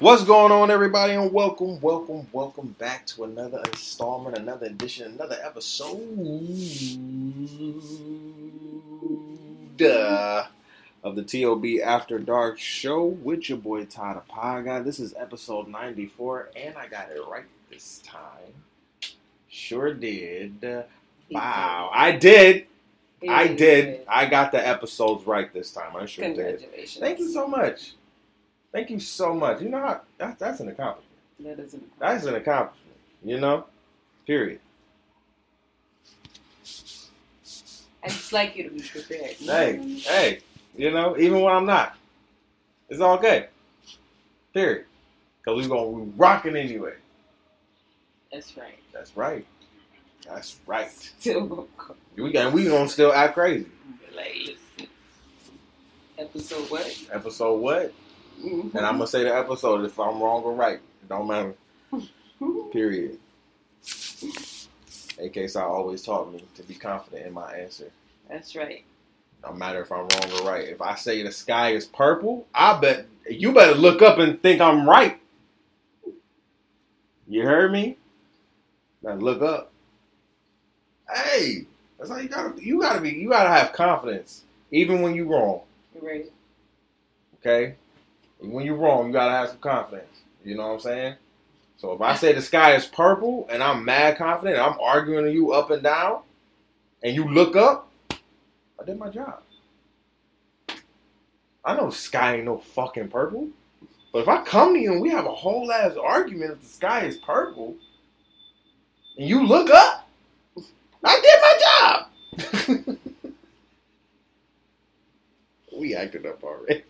What's going on, everybody, and welcome back to another installment, another edition, another episode of the TOB After Dark Show with your boy Ty the Pod Guy. This is episode 94, and I got it right this time. Sure did. Wow, I did. I did. I got the episodes right this time. I sure did. Congratulations. Thank you so much. Thank you so much. You know, that's an accomplishment. That is an accomplishment. You know? Period. I just like you to be prepared. Hey. You know, even when I'm not. It's all good. Period. Because we're going to be rocking anyway. That's right. Still. We gonna still act crazy. Like, listen. Episode what? Mm-hmm. And I'm gonna say the episode. If I'm wrong or right, it don't matter. Period. AKSI always taught me to be confident in my answer. That's right. No matter if I'm wrong or right. If I say the sky is purple, I bet you better look up and think I'm right. You heard me? Now look up. Hey, that's how you gotta be. You gotta have confidence, even when you're wrong. Right. Okay. When you're wrong, you gotta have some confidence. You know what I'm saying? So if I say the sky is purple and I'm mad confident, I'm arguing with you up and down, and you look up, I did my job. I know the sky ain't no fucking purple, but if I come to you and we have a whole ass argument if the sky is purple, and you look up, I did my job. We acted up already.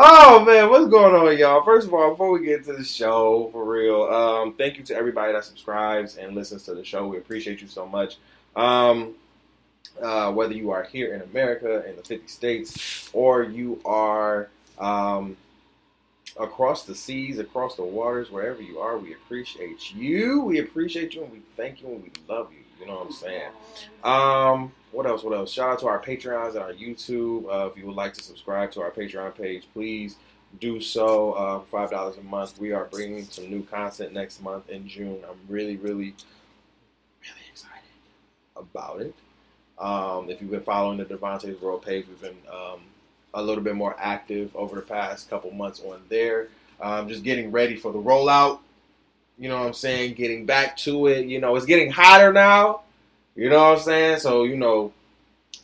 Oh, man, what's going on, y'all? First of all, before we get to the show, for real, thank you to everybody that subscribes and listens to the show. We appreciate you so much. Whether you are here in America, in the 50 states, or you are across the seas, across the waters, wherever you are, we appreciate you. We appreciate you, and we thank you, and we love you. You know what I'm saying? What else? Shout out to our Patreons and our YouTube. If you would like to subscribe to our Patreon page, please do so. $5 a month. We are bringing some new content next month in June. I'm really, really, really excited about it. If you've been following the Devontae's World page, we've been a little bit more active over the past couple months on there. Just getting ready for the rollout. You know what I'm saying? Getting back to it. You know, it's getting hotter now. You know what I'm saying? So, you know,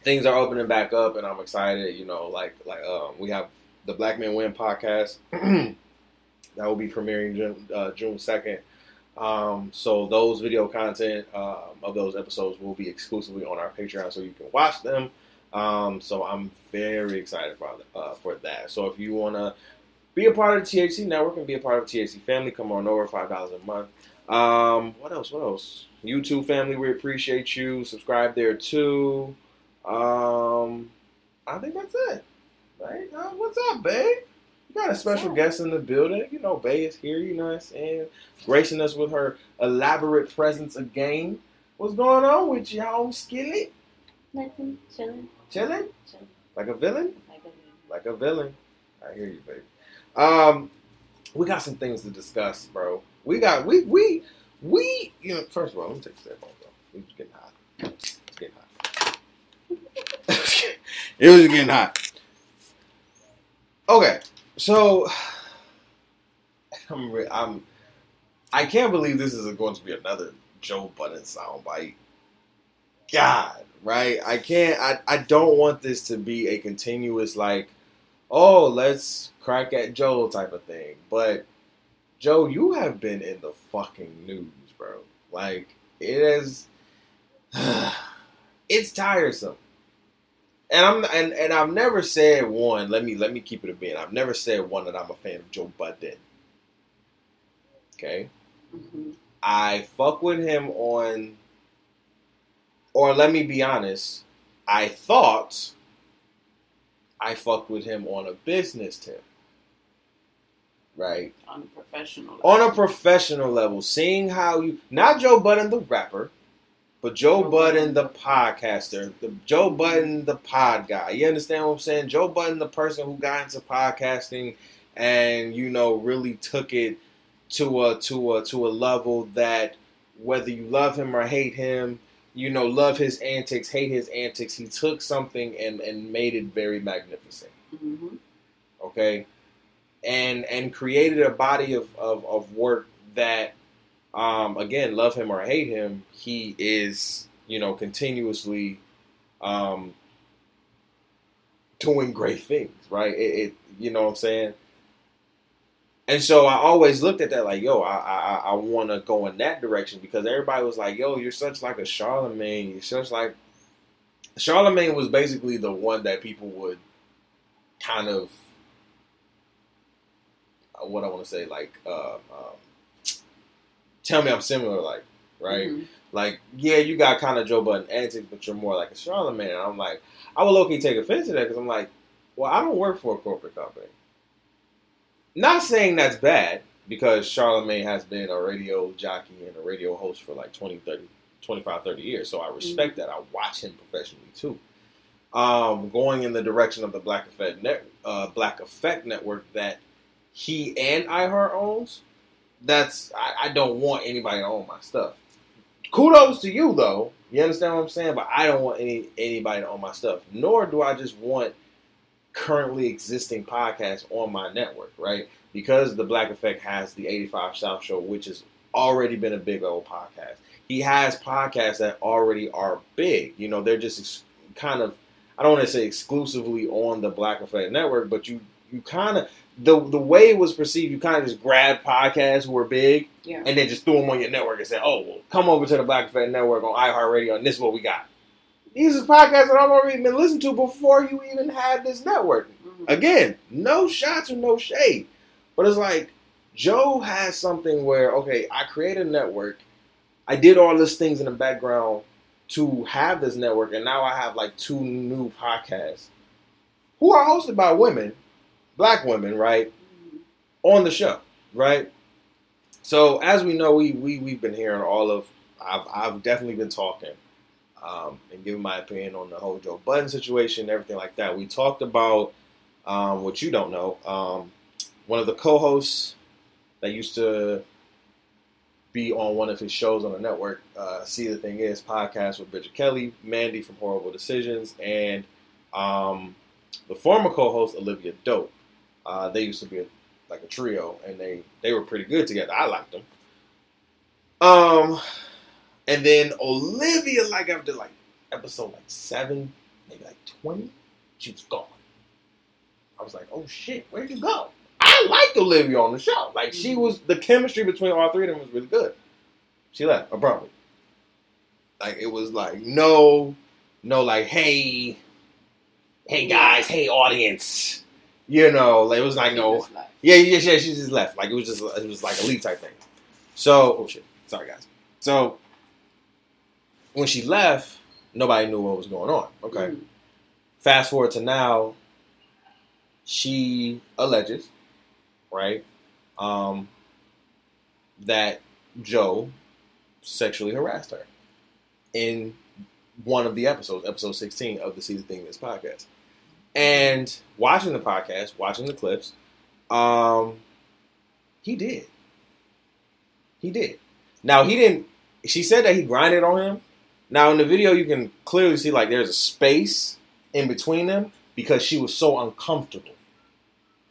things are opening back up, and I'm excited. You know, like we have the Black Men Win podcast that will be premiering June 2nd. So those video content of those episodes will be exclusively on our Patreon, so you can watch them. So I'm very excited for that. So if you want to be a part of the THC network and be a part of the THC family, come on over, $5 a month. What else? YouTube family, we appreciate you. Subscribe there too. I think that's it. Right? What's up, babe? You got a special guest in the building. You know, babe is here, you know what I'm saying? Gracing us with her elaborate presence again. What's going on with you, homie Skillet? Nothing. Chilling? Like a villain? Like a villain. I hear you, baby. We got some things to discuss, bro. We you know, first of all, let me take a step on, bro. It's getting hot. It was getting hot. Okay, so I can't believe this is going to be another Joe Budden soundbite. God, right? I don't want this to be a continuous, like, oh, let's crack at Joe type of thing. But, Joe, you have been in the fucking news, bro. Like, it is... it's tiresome. And I've never said one... Let me keep it a bit. I've never said one that I'm a fan of Joe Budden. Okay? Mm-hmm. I fuck with him on... Or let me be honest. I thought... I fucked with him on a business tip, right? On a professional level. Seeing how you... Not Joe Budden, the rapper, but Joe Budden, the podcaster. Joe Budden, the pod guy. You understand what I'm saying? Joe Budden, the person who got into podcasting and, you know, really took it to a level that whether you love him or hate him, you know, love his antics, hate his antics, he took something and made it very magnificent. Mm-hmm. Okay? And created a body of work that, again, love him or hate him, he is, you know, continuously doing great things, right? It you know what I'm saying? And so I always looked at that like, yo, I want to go in that direction, because everybody was like, yo, you're such like a Charlemagne. You're such like... Charlemagne was basically the one that people would kind of... what I want to say, like... tell me I'm similar, like, right? Mm-hmm. Like, yeah, you got kind of Joe Budden antics, but you're more like a Charlemagne. And I'm like, I would low-key take offense to that, because I'm like, well, I don't work for a corporate company. Not saying that's bad, because Charlemagne has been a radio jockey and a radio host for like 25, 30 years. So I respect that. I watch him professionally too. Going in the direction of the Black Effect network that he and iHeart owns, that's, I don't want anybody to own my stuff. Kudos to you though. You understand what I'm saying? But I don't want anybody to own my stuff. Nor do I just want currently existing podcasts on my network, right? Because the Black Effect has the 85 South Show, which has already been a big old podcast. He has podcasts that already are big. You know, they're just kind of, I don't want to say exclusively on the Black Effect network, but you kind of, the way it was perceived, you kind of just grabbed podcasts who were big, yeah, and then just threw them on your network and said, oh, well, come over to the Black Effect network on iHeartRadio, and this is what we got. These are podcasts that I've already been listening to before you even had this network. Mm-hmm. Again, no shots or no shade. But it's like, Joe has something where, okay, I created a network. I did all these things in the background to have this network. And now I have like two new podcasts who are hosted by women, black women, right? Mm-hmm. On the show, right? So as we know, we've been hearing all of, I've definitely been talking. And giving my opinion on the whole Joe Budden situation, everything like that. We talked about what you don't know. One of the co-hosts that used to be on one of his shows on the network, See The Thing Is podcast with Bridget Kelly, Mandy from Horrible Decisions, and the former co-host Olivia Dope. They used to be a trio, and they were pretty good together. I liked them. And then Olivia, like after like episode like 7, maybe like 20, she was gone. I was like, oh shit, where'd you go? I liked Olivia on the show. Like she was, the chemistry between all three of them was really good. She left abruptly. Like it was like, no, like, hey guys, hey audience. You know, like it was like, no. Yeah, she just left. Like it was like a lead type thing. So, oh shit, sorry guys. So, when she left, nobody knew what was going on. Okay. Mm. Fast forward to now, she alleges, right, that Joe sexually harassed her in one of the episodes, episode 16 of the See The Thing Is podcast. And watching the podcast, watching the clips, he did. Now, he didn't, she said that he grinded on him. Now, in the video, you can clearly see, like, there's a space in between them because she was so uncomfortable.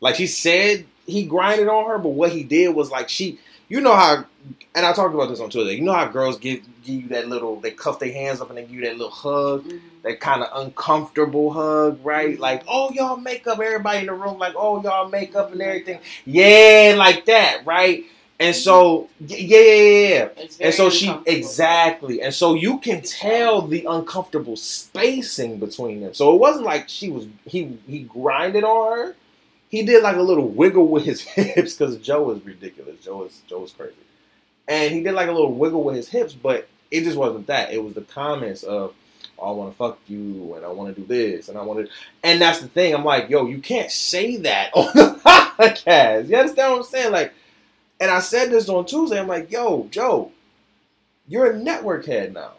Like, she said he grinded on her, but what he did was, like, she... You know how... And I talked about this on Twitter. You know how girls give you that little... They cuff their hands up and they give you that little hug. Mm-hmm. That kind of uncomfortable hug, right? Like, oh, y'all make up. Everybody in the room, like, oh, y'all make up and everything. Yeah, like that, right? And so, yeah. And so she, exactly. And so you can tell the uncomfortable spacing between them. So it wasn't like she was, he grinded on her. He did like a little wiggle with his hips because Joe is ridiculous. Joe is crazy. And he did like a little wiggle with his hips, but it just wasn't that. It was the comments of, oh, I want to fuck you and I want to do this and I want to. And that's the thing. I'm like, yo, you can't say that on the podcast. You understand what I'm saying? Like, and I said this on Tuesday. I'm like, yo, Joe, you're a network head now.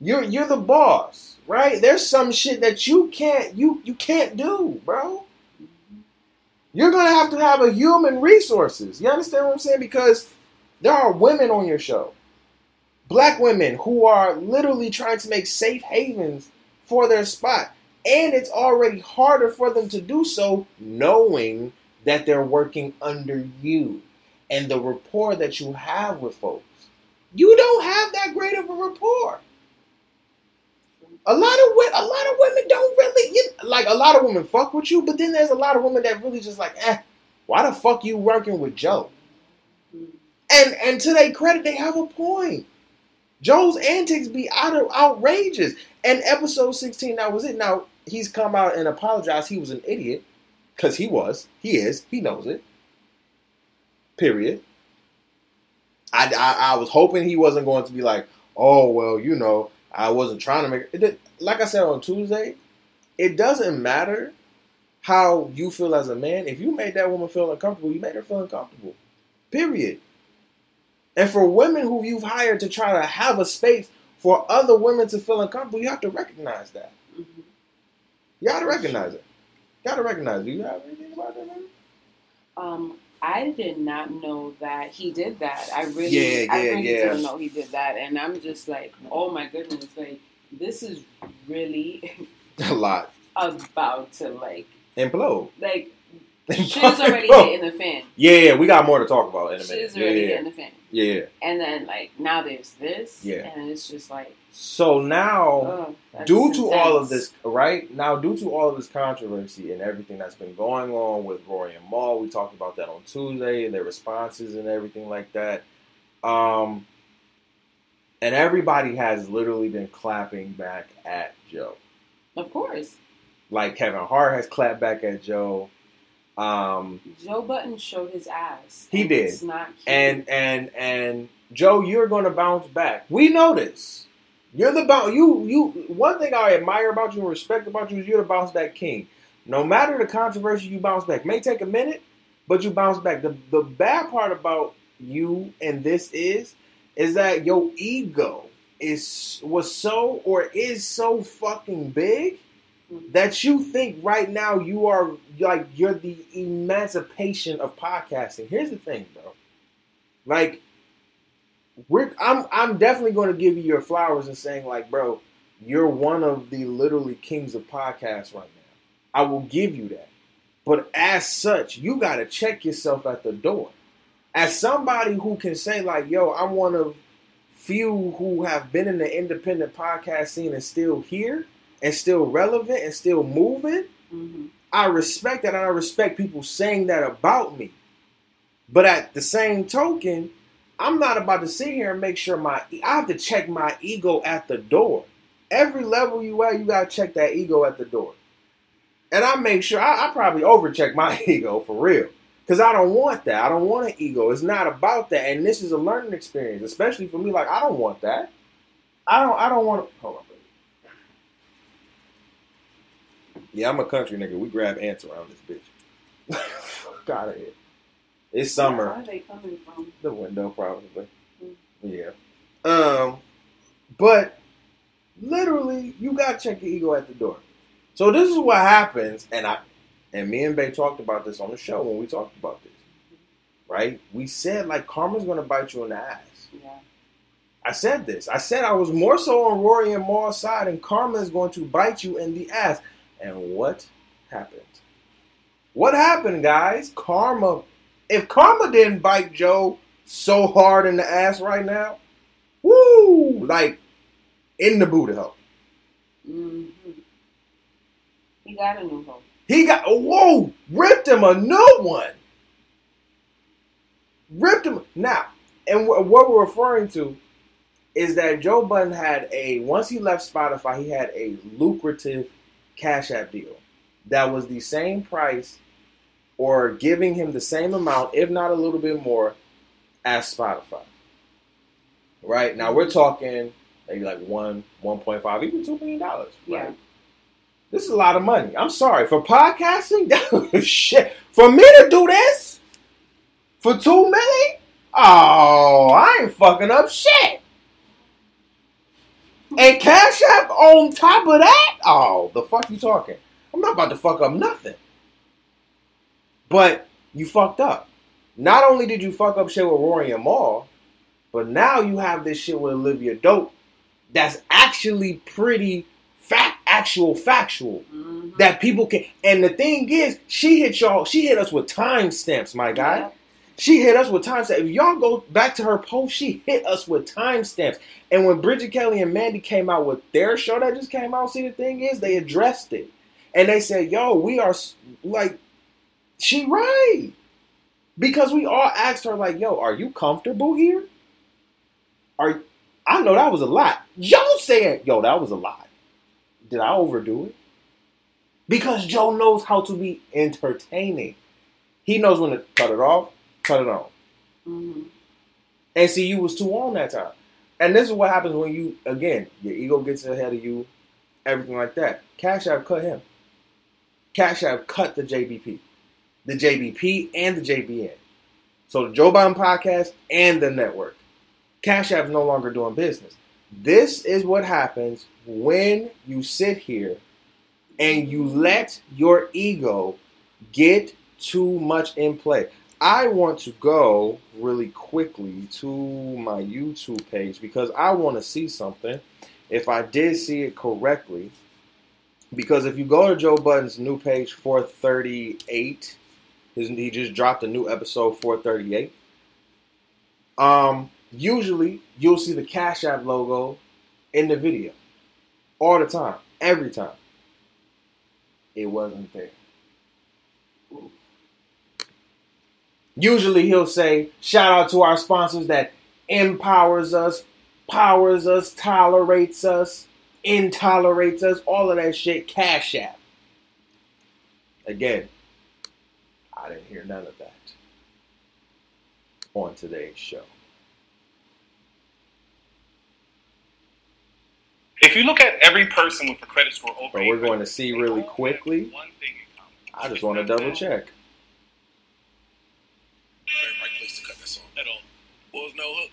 You're the boss, right? There's some shit that you can't do, bro. You're going to have a human resources. You understand what I'm saying? Because there are women on your show. Black women who are literally trying to make safe havens for their spot. And it's already harder for them to do so knowing that they're working under you and the rapport that you have with folks. You don't have that great of a rapport. A lot of women don't really, like a lot of women fuck with you, but then there's a lot of women that really just like, why the fuck you working with Joe? And to their credit, they have a point. Joe's antics be outrageous. And episode 16, that was it. Now, he's come out and apologized. He was an idiot. Because he was. He is. He knows it. Period. I was hoping he wasn't going to be like, oh, well, you know, I wasn't trying to make it. Like I said on Tuesday, it doesn't matter how you feel as a man. If you made that woman feel uncomfortable, you made her feel uncomfortable. Period. And for women who you've hired to try to have a space for other women to feel uncomfortable, you have to recognize that. Mm-hmm. You got to recognize it. You got to recognize it. Do you have anything about that, man? I did not know that he did that. I really didn't know he did that. And I'm just like, oh my goodness, like, this is really a lot about to, like, implode. Like, shit's already hitting the fan. Yeah, we got more to talk about in a minute. Shit's already hitting the fan. Yeah. And then, like, now there's this. Yeah. And it's just like. So now, due to all of this controversy and everything that's been going on with Rory and Maul, we talked about that on Tuesday and their responses and everything like that. And everybody has literally been clapping back at Joe. Of course. Like, Kevin Hart has clapped back at Joe. Joe Budden showed his ass. He did. It's not cute. And Joe, you're going to bounce back. We know this. You're the bounce. You. One thing I admire about you and respect about you is you're the bounce back king. No matter the controversy, you bounce back. May take a minute, but you bounce back. The bad part about you and this is that your ego is so fucking big. That you think right now you are, like, you're the emancipation of podcasting. Here's the thing, bro. Like, I'm definitely going to give you your flowers and saying, like, bro, you're one of the literally kings of podcasts right now. I will give you that. But as such, you got to check yourself at the door. As somebody who can say, like, yo, I'm one of few who have been in the independent podcast scene and still here. And still relevant and still moving. Mm-hmm. I respect that. And I respect people saying that about me. But at the same token, I'm not about to sit here and make sure I have to check my ego at the door. Every level you at, you got to check that ego at the door. And I make sure, I probably overcheck my ego for real. Because I don't want that. I don't want an ego. It's not about that. And this is a learning experience, especially for me. Like, I don't want that. I don't want to, hold on. Yeah, I'm a country nigga. We grab ants around this bitch. Fuck out of here. It's summer. Where are they coming from? The window, probably. Mm-hmm. Yeah. But literally, you gotta check your ego at the door. So this is what happens, and me and Bae talked about this on the show when we talked about this, right? We said, like, karma's gonna bite you in the ass. Yeah. I said this. I said I was more so on Rory and Maul's side, and karma is going to bite you in the ass. And what happened? What happened, guys? Karma. If karma didn't bite Joe so hard in the ass right now, woo! Like, in the booty hole. Mm-hmm. He got a new hole. Ripped him a new one. Ripped him. Now, and what we're referring to is that Joe Budden once he left Spotify, he had a lucrative Cash App deal that was the same price or giving him the same amount, if not a little bit more, as Spotify. Right? Now we're talking maybe like $1.5, even $2 million. Yeah. Right? This is a lot of money. I'm sorry. For podcasting, that was shit. For me to do this for $2 million? Oh, I ain't fucking up shit. And Cash App on top of that? Oh, the fuck you talking? I'm not about to fuck up nothing. But you fucked up. Not only did you fuck up shit with Rory and Maul, but now you have this shit with Olivia Dope that's actually pretty factual. Mm-hmm. That people can... And the thing is, she hit us with timestamps, my guy. Yeah. She hit us with timestamps. If y'all go back to her post, she hit us with timestamps. And when Bridget Kelly and Mandy came out with their show that just came out, See The Thing Is, they addressed it. And they said, yo, we are... Like, she right. Because we all asked her, like, yo, are you comfortable here? I know that was a lot. Joe said, yo, that was a lot. Did I overdo it? Because Joe knows how to be entertaining. He knows when to cut it off, cut it on. Mm-hmm. And see, you was too on that time. And this is what happens when you, again, your ego gets ahead of you, everything like that. Cash App cut him. Cash App cut the JBP and the JBN. So the Joe Budden Podcast and the network. Cash App no longer doing business. This is what happens when you sit here and you let your ego get too much in play. I want to go really quickly to my YouTube page because I want to see something, if I did see it correctly. Because if you go to Joe Budden's new page, 438, he just dropped a new episode, 438. Usually, you'll see the Cash App logo in the video. All the time. Every time. It wasn't there. Ooh. Usually, he'll say, shout out to our sponsors that empowers us, powers us, tolerates us, intolerates us, all of that shit. Cash App. Again, I didn't hear none of that on today's show. If you look at every person with the credit score open, but we're going to see really quickly. I just want to double check. Very right place to cut this on. At all. Well, there's no hook.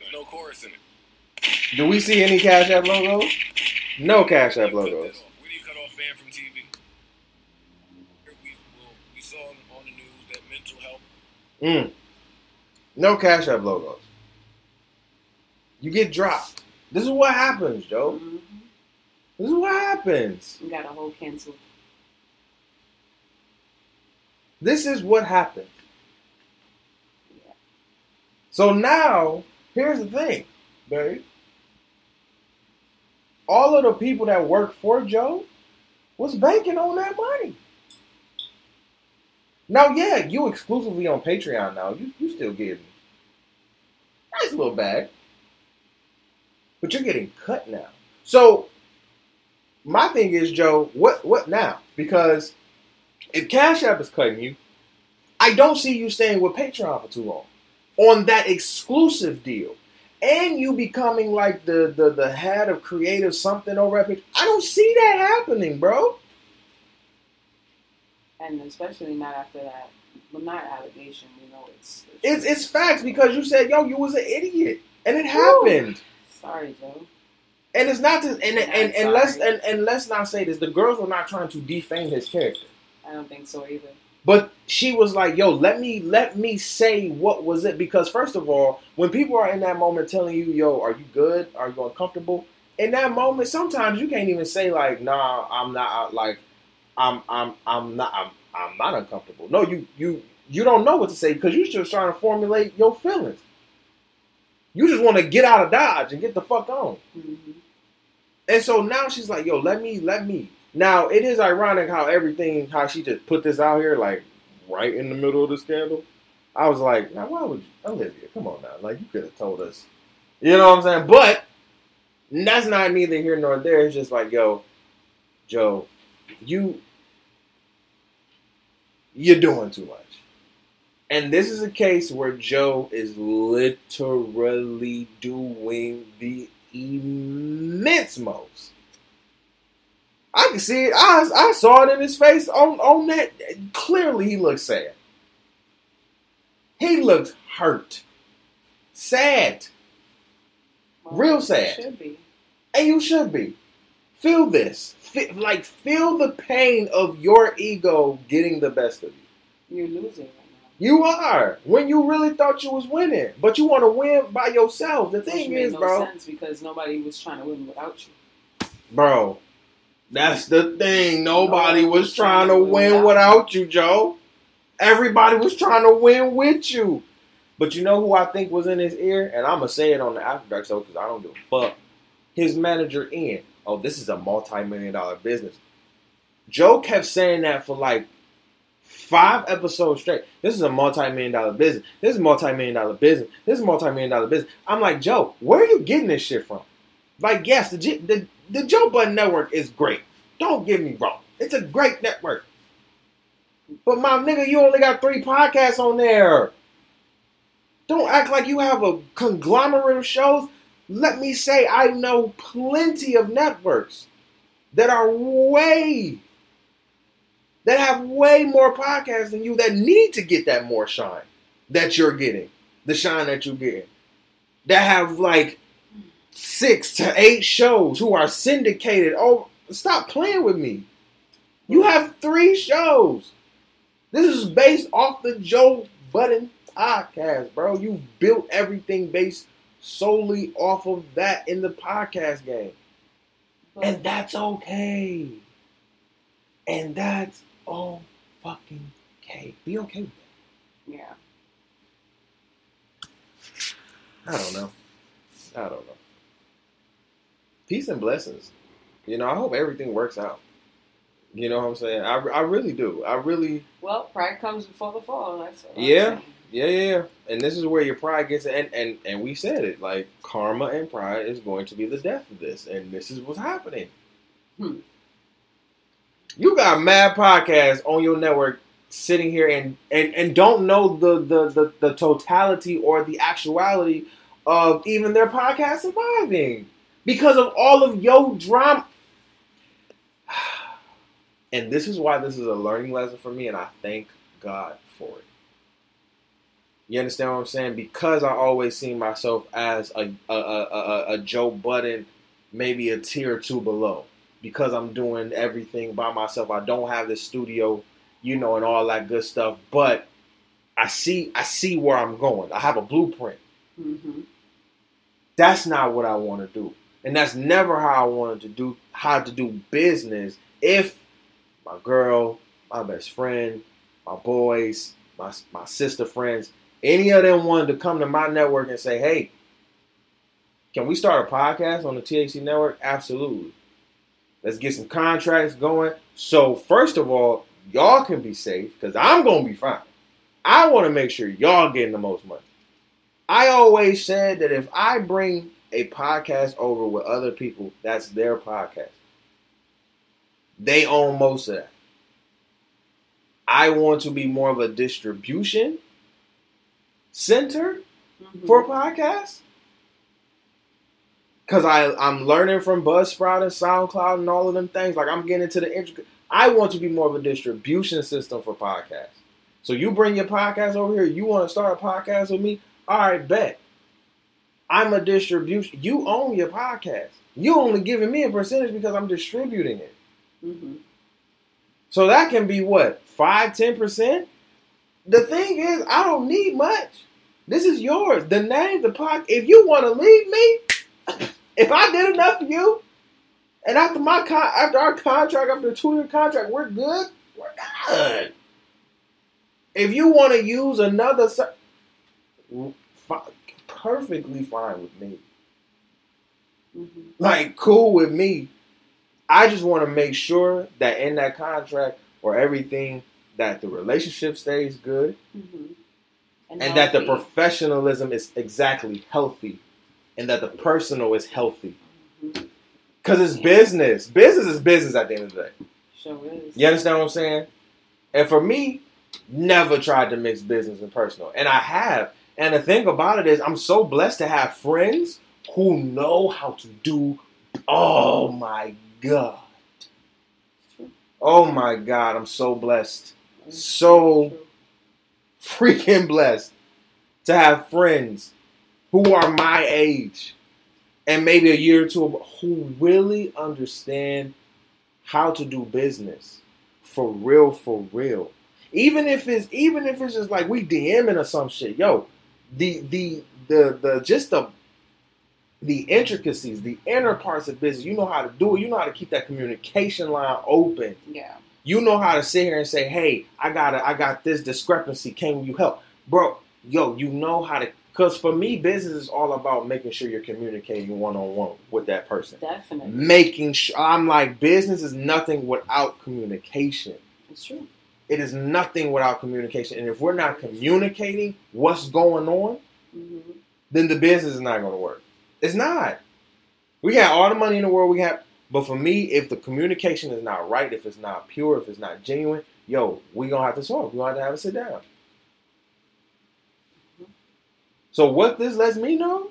There's no chorus in it. Do we see any Cash App logos? No Cash App logos. We need to cut off Van from TV. We saw on the news that mental health. No Cash App logos. You get dropped. This is what happens, Joe. Mm-hmm. This is what happens. We got a whole cancel. This is what happened. Yeah. So now, here's the thing, babe. All of the people that work for Joe was banking on that money. Now, yeah, you exclusively on Patreon now. You still getting nice little bag. But you're getting cut now. So, my thing is, Joe, what now? Because if Cash App is cutting you, I don't see you staying with Patreon for too long on that exclusive deal. And you becoming like the head of creative something over at Patreon. I don't see that happening, bro. And especially not after that. Well, not allegation, you know. It's facts because you said, yo, you was an idiot. And it happened. Sorry, Joe. And it's not to, let's not say this. The girls were not trying to defame his character. I don't think so either. But she was like, "Yo, let me say what was it?" Because first of all, when people are in that moment telling you, "Yo, are you good? Are you uncomfortable?" In that moment, sometimes you can't even say like, "Nah, I'm not." Like, I'm not uncomfortable. No, you don't know what to say because you're just trying to formulate your feelings. You just want to get out of Dodge and get the fuck on. Mm-hmm. And so now she's like, yo, let me. Now, it is ironic how she just put this out here, like, right in the middle of the scandal. I was like, now, why would you, Olivia, come on now. Like, you could have told us. You know what I'm saying? But that's not neither here nor there. It's just like, yo, Joe, you're doing too much. And this is a case where Joe is literally doing the immense most. I can see it. I saw it in his face on that. Clearly, he looked sad. He looked hurt. Sad. Well, real sad. You should be. And you should be. Feel this. Feel the pain of your ego getting the best of you. You're losing right now. You are. When you really thought you was winning. But you want to win by yourself. The thing is, bro. It made no sense because nobody was trying to win without you. Bro. That's the thing. Nobody was trying to win without you, Joe. Everybody was trying to win with you. But you know who I think was in his ear? And I'm going to say it on the After Dark show because I don't give a fuck. His manager, Ian. Oh, this is a multi-million-dollar business. Joe kept saying that for like 5 episodes straight. This is a multi-million-dollar business. This is a multi-million-dollar business. This is a multi-million-dollar business. I'm like, Joe, where are you getting this shit from? Like, yes, the Joe Budden Network is great. Don't get me wrong. It's a great network. But, my nigga, you only got 3 podcasts on there. Don't act like you have a conglomerate of shows. Let me say I know plenty of networks that are that have way more podcasts than you that need to get that more shine that you're getting. The shine that you're getting. That have like 6 to 8 shows who are syndicated. Oh, stop playing with me. You have 3 shows. This is based off the Joe Budden podcast, bro. You built everything based solely off of that in the podcast game. And that's okay. And that's all fucking okay. Be okay with that. Yeah. I don't know. Peace and blessings. You know, I hope everything works out. You know what I'm saying? I really do. Well, pride comes before the fall. That's what I'm saying. Yeah. And this is where your pride gets it. And we said it. Like, karma and pride is going to be the death of this. And this is what's happening. You got mad podcasts on your network sitting here and don't know the totality or the actuality of even their podcast surviving. Because of all of your drama. And this is why this is a learning lesson for me, and I thank God for it. You understand what I'm saying? Because I always see myself as a Joe Budden, maybe a tier 2 below. Because I'm doing everything by myself. I don't have this studio, you know, and all that good stuff. But I see where I'm going. I have a blueprint. Mm-hmm. That's not what I want to do. And that's never how I wanted to do business. If my girl, my best friend, my boys, my sister friends, any of them wanted to come to my network and say, hey, can we start a podcast on the THC network? Absolutely. Let's get some contracts going. So, first of all, y'all can be safe because I'm going to be fine. I want to make sure y'all getting the most money. I always said that if I bring a podcast over with other people, that's their podcast. They own most of that. I want to be more of a distribution center for podcasts. Because I'm learning from Buzzsprout and SoundCloud and all of them things. Like, I'm getting into the intricate. I want to be more of a distribution system for podcasts. So you bring your podcast over here. You want to start a podcast with me? All right, bet. I'm a distribution. You own your podcast. You only giving me a percentage because I'm distributing it. Mm-hmm. So that can be what? 5, 10%? The thing is, I don't need much. This is yours. The name, the podcast. If you want to leave me... If I did enough for you, and after our 2-year contract, we're good. If you want to use another, perfectly fine with me. Mm-hmm. Like, cool with me. I just want to make sure that in that contract or everything, that the relationship stays good, and that the professionalism is exactly healthy. And that the personal is healthy. Because it's business. Business is business at the end of the day. Sure is. You understand what I'm saying? And for me, never tried to mix business and personal. And I have. And the thing about it is I'm so blessed to have friends who know how to do... Oh, my God. Oh, my God. I'm so blessed. So freaking blessed to have friends who are my age, and maybe a year or two, who really understand how to do business for real, Even if it's just like we DMing or some shit, yo, the intricacies, the inner parts of business, you know how to do it. You know how to keep that communication line open. Yeah. You know how to sit here and say, hey, I got this discrepancy. Can you help? Bro, yo, you know how to, because for me, business is all about making sure you're communicating one-on-one with that person. Definitely. Making sure, I'm like, business is nothing without communication. It's true. It is nothing without communication. And if we're not communicating what's going on, mm-hmm. then the business is not going to work. It's not. We got all the money in the world we have. But for me, if the communication is not right, if it's not pure, if it's not genuine, yo, we're going to have to talk. We're going to have to sit down. So what this lets me know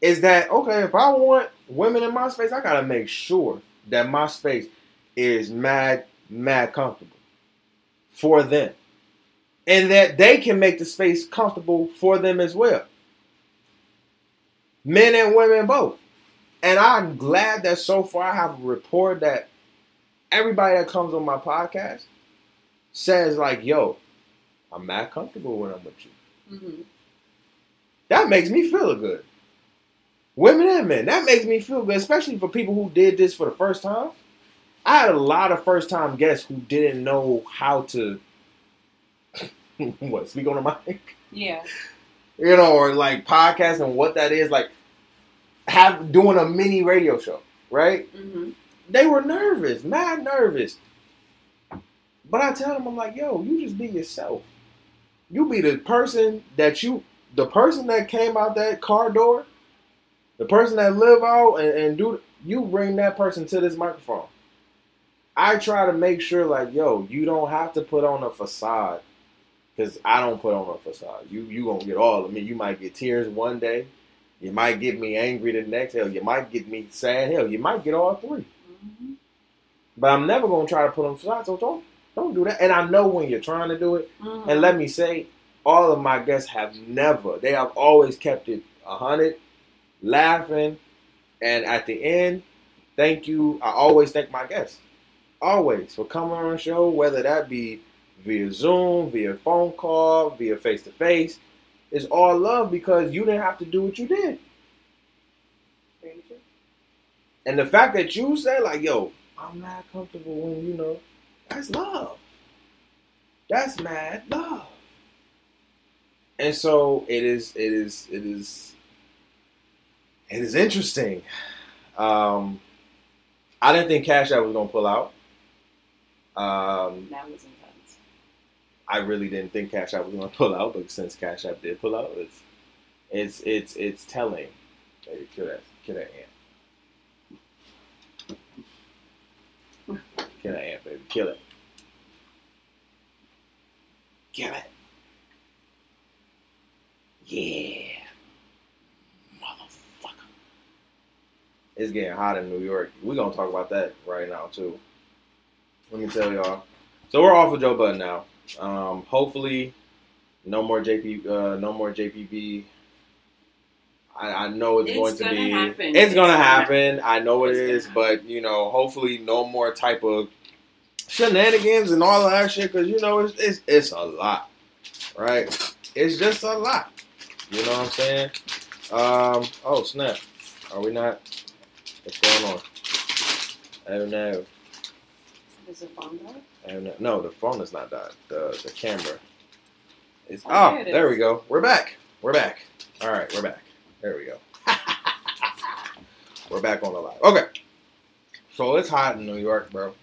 is that, okay, if I want women in my space, I got to make sure that my space is mad comfortable for them. And that they can make the space comfortable for them as well. Men and women both. And I'm glad that so far I have a report that everybody that comes on my podcast says like, yo, I'm mad comfortable when I'm with you. Mm-hmm. That makes me feel good. Women and men, that makes me feel good, especially for people who did this for the first time. I had a lot of first-time guests who didn't know how to, speak on the mic? Yeah. You know, or like podcast and what that is, like doing a mini radio show, right? Mm-hmm. They were nervous, mad nervous. But I tell them, I'm like, yo, you just be yourself. You be the person the person that came out that car door, the person that live out you bring that person to this microphone. I try to make sure like, yo, you don't have to put on a facade. Because I don't put on a facade. You going to get all of me. You might get tears one day. You might get me angry the next. Hell, you might get me sad. Hell, you might get all three. Mm-hmm. But I'm never going to try to put on a facade. So don't do that. And I know when you're trying to do it. Mm-hmm. And let me say, all of my guests they have always kept it 100, laughing. And at the end, thank you. I always thank my guests. Always. For coming on the show, whether that be via Zoom, via phone call, via face-to-face. It's all love because you didn't have to do what you did. Very true. And the fact that you say, like, yo, I'm not comfortable when, you know, that's love. That's mad love. And so it is interesting. I didn't think Cash App was going to pull out. That was intense. I really didn't think Cash App was going to pull out, but since Cash App did pull out, it's telling. Hey, kill that ant. Kill that ant, baby. Kill it. Kill it. Yeah. Motherfucker. It's getting hot in New York. We're going to talk about that right now, too. Let me tell y'all. So we're off of Joe Budden now. Hopefully no more JPB. I know it's going to happen. I know it is, but you know, hopefully no more type of shenanigans and all of that shit. Cause you know, it's a lot, right? It's just a lot. You know what I'm saying? Oh snap. Are we not? What's going on? I don't know. Is it phone died? No, the phone is not died. The camera is. Oh, there we go. We're back. All right, we're back. There we go. We're back on the live. Okay. So it's hot in New York, bro.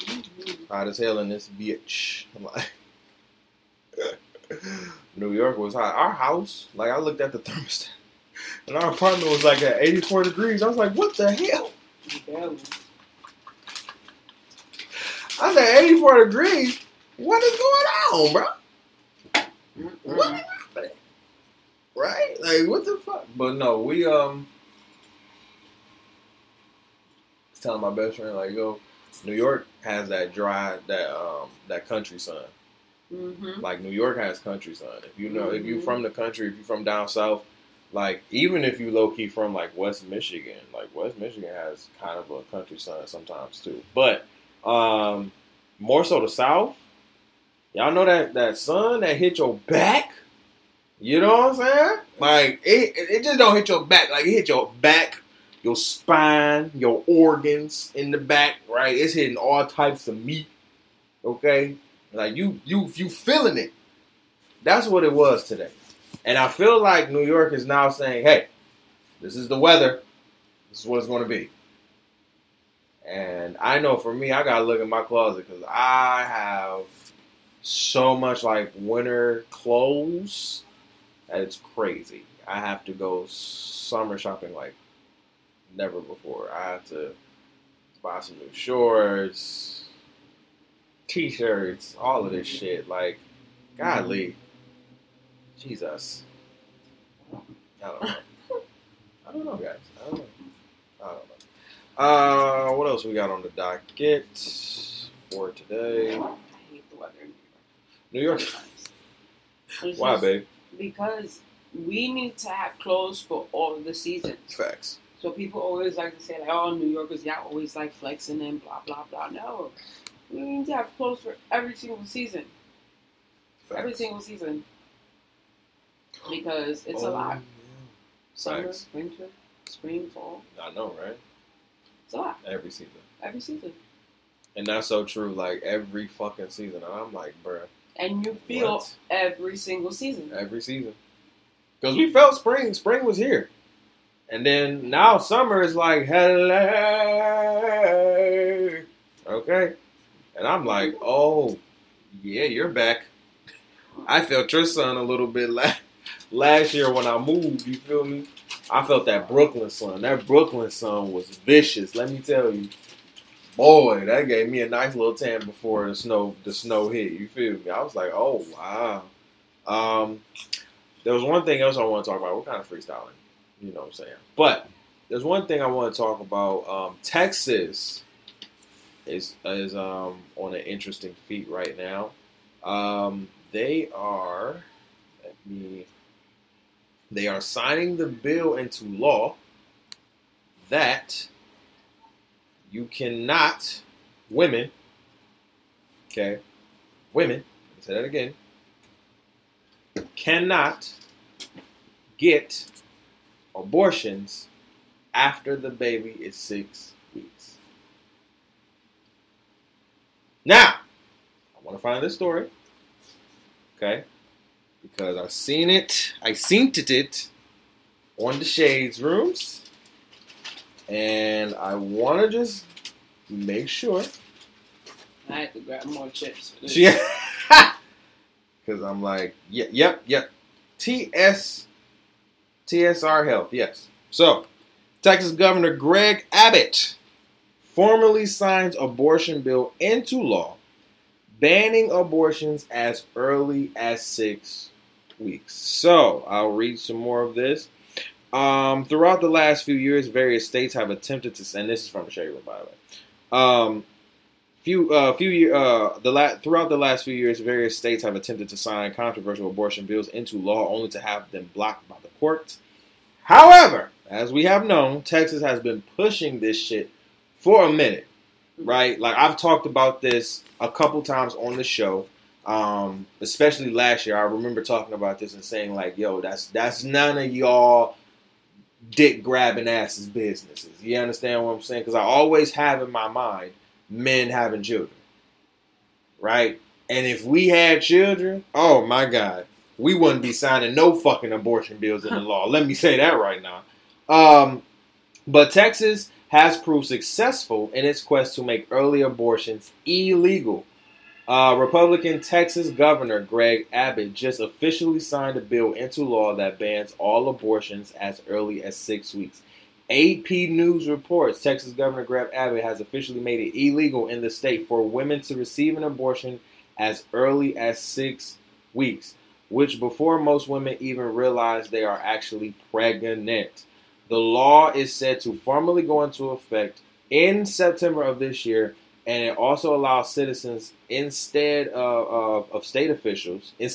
Mm-hmm. Hot as hell in this bitch. I'm like, New York was hot. Our house, like I looked at the thermostat, and our apartment was like at 84 degrees. I was like, what the hell? Yeah. I said 84 degrees. What is going on, bro? Mm-hmm. What is happening? Right? Like, what the fuck? But no, I was telling my best friend, like, yo, New York has that dry, that country sun. Mm-hmm. Like, New York has country sun. If you know, mm-hmm. if you from the country, if you from down south, like, even if you low-key from, like, West Michigan has kind of a country sun sometimes, too. But more so the South, Y'all know that sun that hit your back? You know what I'm saying? Like, it just don't hit your back. Like, it hit your back, your spine, your organs in the back, right? It's hitting all types of meat, okay? Like, you feeling it. That's what it was today. And I feel like New York is now saying, hey, this is the weather. This is what it's going to be. And I know for me, I got to look in my closet because I have so much, like, winter clothes. It's crazy. I have to go summer shopping like never before. I have to buy some new shorts, t-shirts, all of this shit. Like, godly. Jesus. I don't know, guys. What else we got on the docket for today? I hate the weather in New York. New York. Why, babe? Because we need to have clothes for all of the seasons. Facts. So people always like to say, like, oh, New Yorkers, y'all always like flexing and blah, blah, blah. No. We need to have clothes for every single season. Facts. Every single season. Because it's a lot. Yeah. Summer, facts. Winter, spring, fall. I know, right? It's a lot. Every season. Every season. And that's so true. Like, every fucking season. And I'm like, bruh. And you feel what? Every single season. Every season. Because we felt spring. Spring was here. And then now summer is like, hello. Okay. And I'm like, oh, yeah, you're back. I felt your sun a little bit last year when I moved. You feel me? I felt that Brooklyn sun. That Brooklyn sun was vicious. Let me tell you. Boy, that gave me a nice little tan before the snow hit. You feel me? I was like, oh, wow. There was one thing else I want to talk about. We're kind of freestyling. You know what I'm saying? But there's one thing I want to talk about. Texas is on an interesting feat right now. They are signing the bill into law that... You cannot, women, let me say that again, cannot get abortions after the baby is 6 weeks. Now, I want to find this story, okay, because I seen it on the Shades Rooms. And I want to just make sure. I have to grab more chips. Because I'm like, yep. T.S.R. Health, yes. So, Texas Governor Greg Abbott formally signs abortion bill into law, banning abortions as early as 6 weeks. So, I'll read some more of this. Throughout the last few years, various states have attempted to, and this is from the Shade Room, by the way. Throughout the last few years, various states have attempted to sign controversial abortion bills into law, only to have them blocked by the courts. However, as we have known, Texas has been pushing this shit for a minute, right? Like, I've talked about this a couple times on the show. Especially last year, I remember talking about this and saying like, yo, that's none of y'all dick grabbing asses businesses. You understand what I'm saying? Because I always have in my mind men having children, right? And if we had children, oh my God, we wouldn't be signing no fucking abortion bills in the law. Let me say that right now. But Texas has proved successful in its quest to make early abortions illegal. Republican Texas Governor Greg Abbott just officially signed a bill into law that bans all abortions as early as 6 weeks. AP News reports Texas Governor Greg Abbott has officially made it illegal in the state for women to receive an abortion as early as 6 weeks, which before most women even realize they are actually pregnant. The law is said to formally go into effect in September of this year. And it also allows citizens instead of state officials, so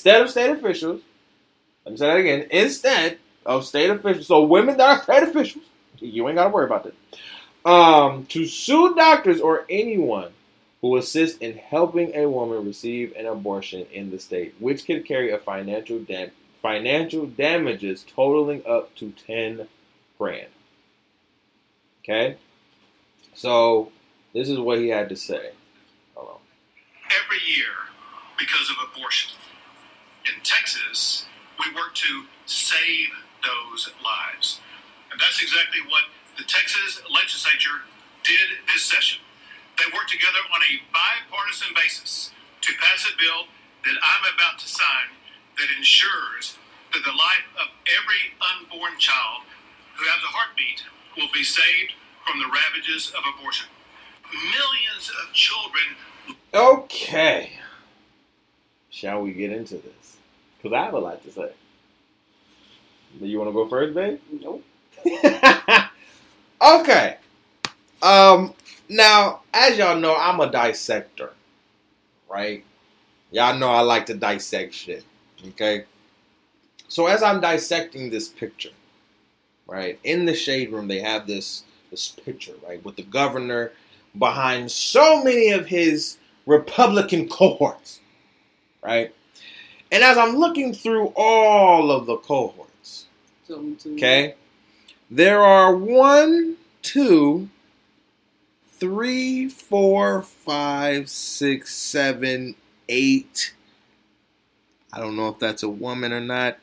women that are state officials, you ain't got to worry about that, to sue doctors or anyone who assists in helping a woman receive an abortion in the state, which could carry a financial damages totaling up to $10,000. Okay? So, this is what he had to say. Hold on. Every year, because of abortion, in Texas, we work to save those lives. And that's exactly what the Texas legislature did this session. They worked together on a bipartisan basis to pass a bill that I'm about to sign that ensures that the life of every unborn child who has a heartbeat will be saved from the ravages of abortion. Millions of children... Okay. Shall we get into this? Because I have a lot to say. Do you want to go first, babe? Nope. Okay. Now, as y'all know, I'm a dissector, right? Y'all know I like to dissect shit, okay? So as I'm dissecting this picture, right, in the Shade Room, they have this picture, right, with the governor behind so many of his Republican cohorts, right? And as I'm looking through all of the cohorts, okay, there are 1, 2, 3, 4, 5, 6, 7, 8. I don't know if that's a woman or not.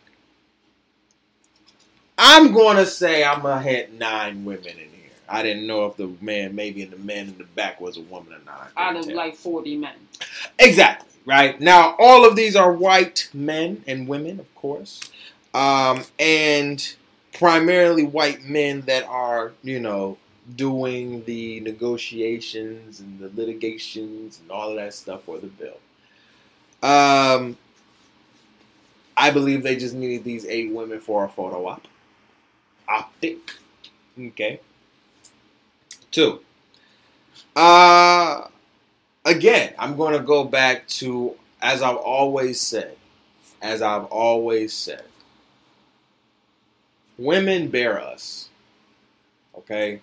I'm going to say I'm going to hit 9 women in here. I didn't know if the man in the back was a woman or not. Out of like 40 men. Exactly, right? Now, all of these are white men and women, of course. And primarily white men that are, you know, doing the negotiations and the litigations and all of that stuff for the bill. I believe they just needed these 8 women for a photo op. Optic. Okay. 2. Again, I'm going to go back to, as I've always said, women bear us. Okay?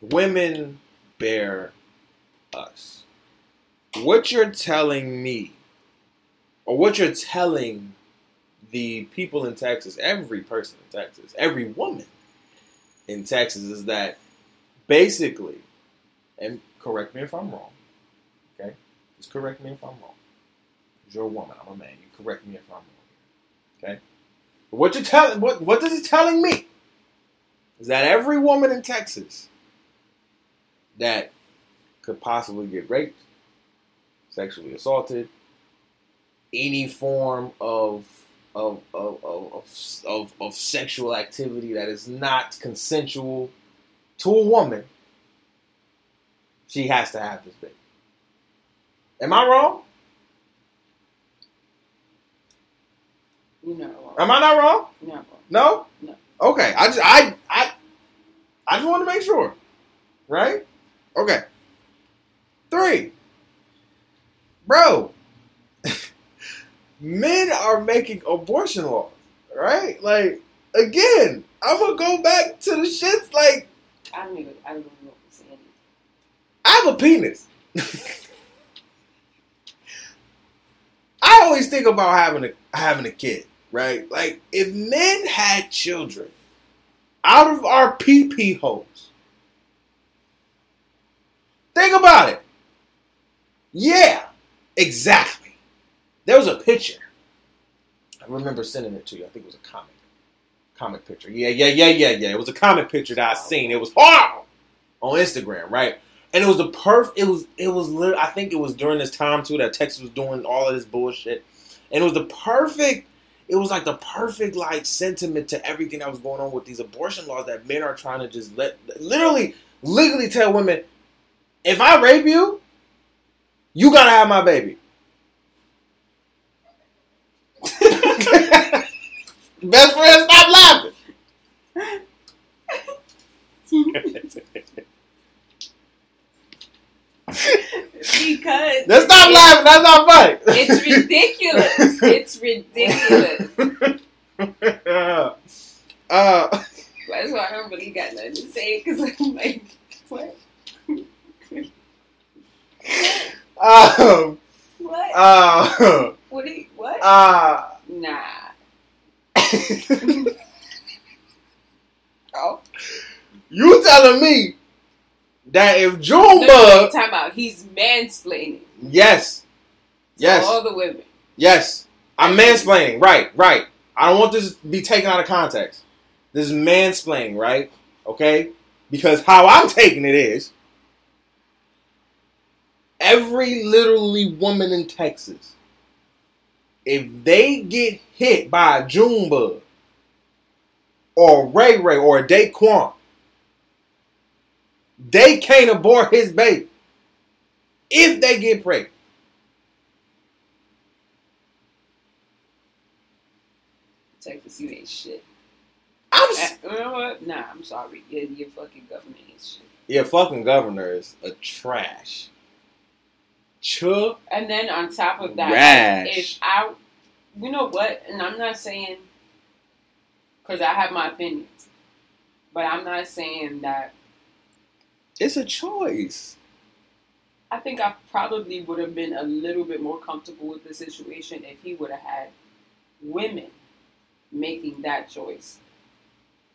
Women bear us. What you're telling me, or what you're telling the people in Texas, every person in Texas, every woman in Texas, is that basically, and correct me if I'm wrong, okay? Just correct me if I'm wrong. You're a woman, I'm a man. You correct me if I'm wrong, okay? But what this is telling me is that every woman in Texas that could possibly get raped, sexually assaulted, any form of sexual activity that is not consensual to a woman, she has to have this baby. Am I wrong? You're not wrong. Am I not wrong? You're not wrong. No? No. Okay. I just want to make sure. Right? Okay. 3. Bro, men are making abortion laws, right? Like, again, I'm going to go back to the shits like... I don't even know what to say. I have a penis. I always think about having a kid, right? Like, if men had children out of our pee-pee holes, think about it. Yeah, exactly. There was a picture. I remember sending it to you. I think it was a comic picture. Yeah. It was a comic picture that I seen. It was horrible on Instagram, right? And it was I think it was during this time too that Texas was doing all of this bullshit, and it was the perfect like sentiment to everything that was going on with these abortion laws that men are trying to just let literally legally tell women, if I rape you, you gotta have my baby. Best friend, stop laughing. Because let's stop laughing. That's not funny. It's ridiculous. That's why I don't really got nothing to say because I'm like, what? What? What? What? Nah. Oh. You telling me that if Junebug... Time out. He's mansplaining. Yes. Yes. All the women. Yes. I'm mansplaining. Right. Right. I don't want this to be taken out of context. This is mansplaining, right? Okay? Because how I'm taking it is, every literally woman in Texas, if they get hit by a Junebug or a Ray Ray or a Daquan, they can't abort his baby if they get pregnant. Texas, you ain't shit. You know what? Nah, I'm sorry. Your fucking governor ain't shit. Your fucking governor is a trash. Chuh. And then on top of that, rash. You know what? And I'm not saying, because I have my opinions, but I'm not saying that. It's a choice. I think I probably would have been a little bit more comfortable with the situation if he would have had women making that choice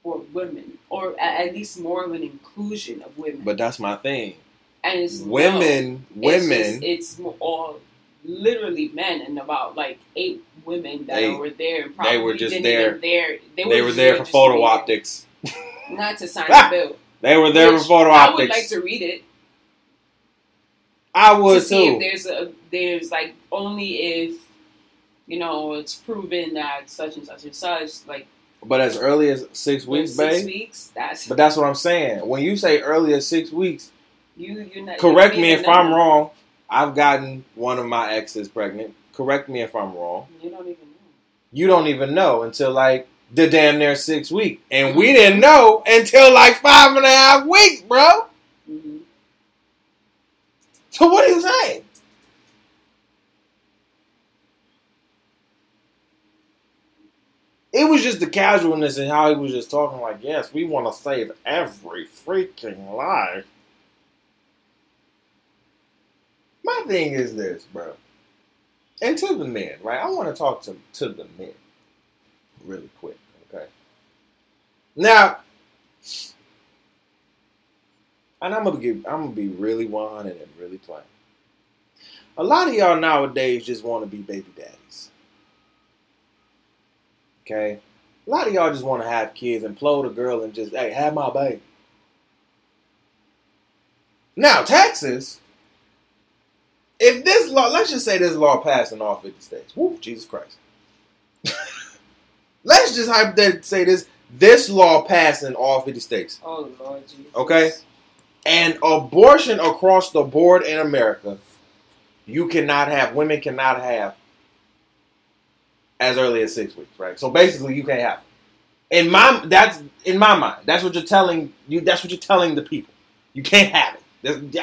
for women, or at least more of an inclusion of women. But that's my thing. And it's women. It's all literally men, and about like 8 women that were there. And probably they were just there. They were there for photo optics. Not to sign the bill. They were there for photo optics. I would like to read it. I would to too. See if there's like only if, you know, it's proven that such and such and such, like. But as early as 6 weeks, babe. 6 weeks. But that's what I'm saying. When you say earlier 6 weeks, correct me if I'm wrong. I've gotten one of my exes pregnant. Correct me if I'm wrong. You don't even know. You don't even know until like the damn near 6 weeks, and we didn't know until like 5.5 weeks, bro. Mm-hmm. So what are you saying? It was just the casualness and how he was just talking like, yes, we want to save every freaking life. My thing is this, bro. And to the men, right? I want to talk to the men really quick, okay? Now, and I'm gonna be really 100 and really plain. A lot of y'all nowadays just want to be baby daddies. Okay, a lot of y'all just want to have kids and implode a girl and just, hey, have my baby. Now, Texas, if this law, let's just say this law passed in all 50 states. Woo, Jesus Christ. Let's just say this law passed in all 50 states. Oh, Lord Jesus. Okay, and abortion across the board in America, women cannot have as early as 6 weeks, right? So basically, you can't have it. That's in my mind. That's what you're telling you. That's what you're telling the people. You can't have it.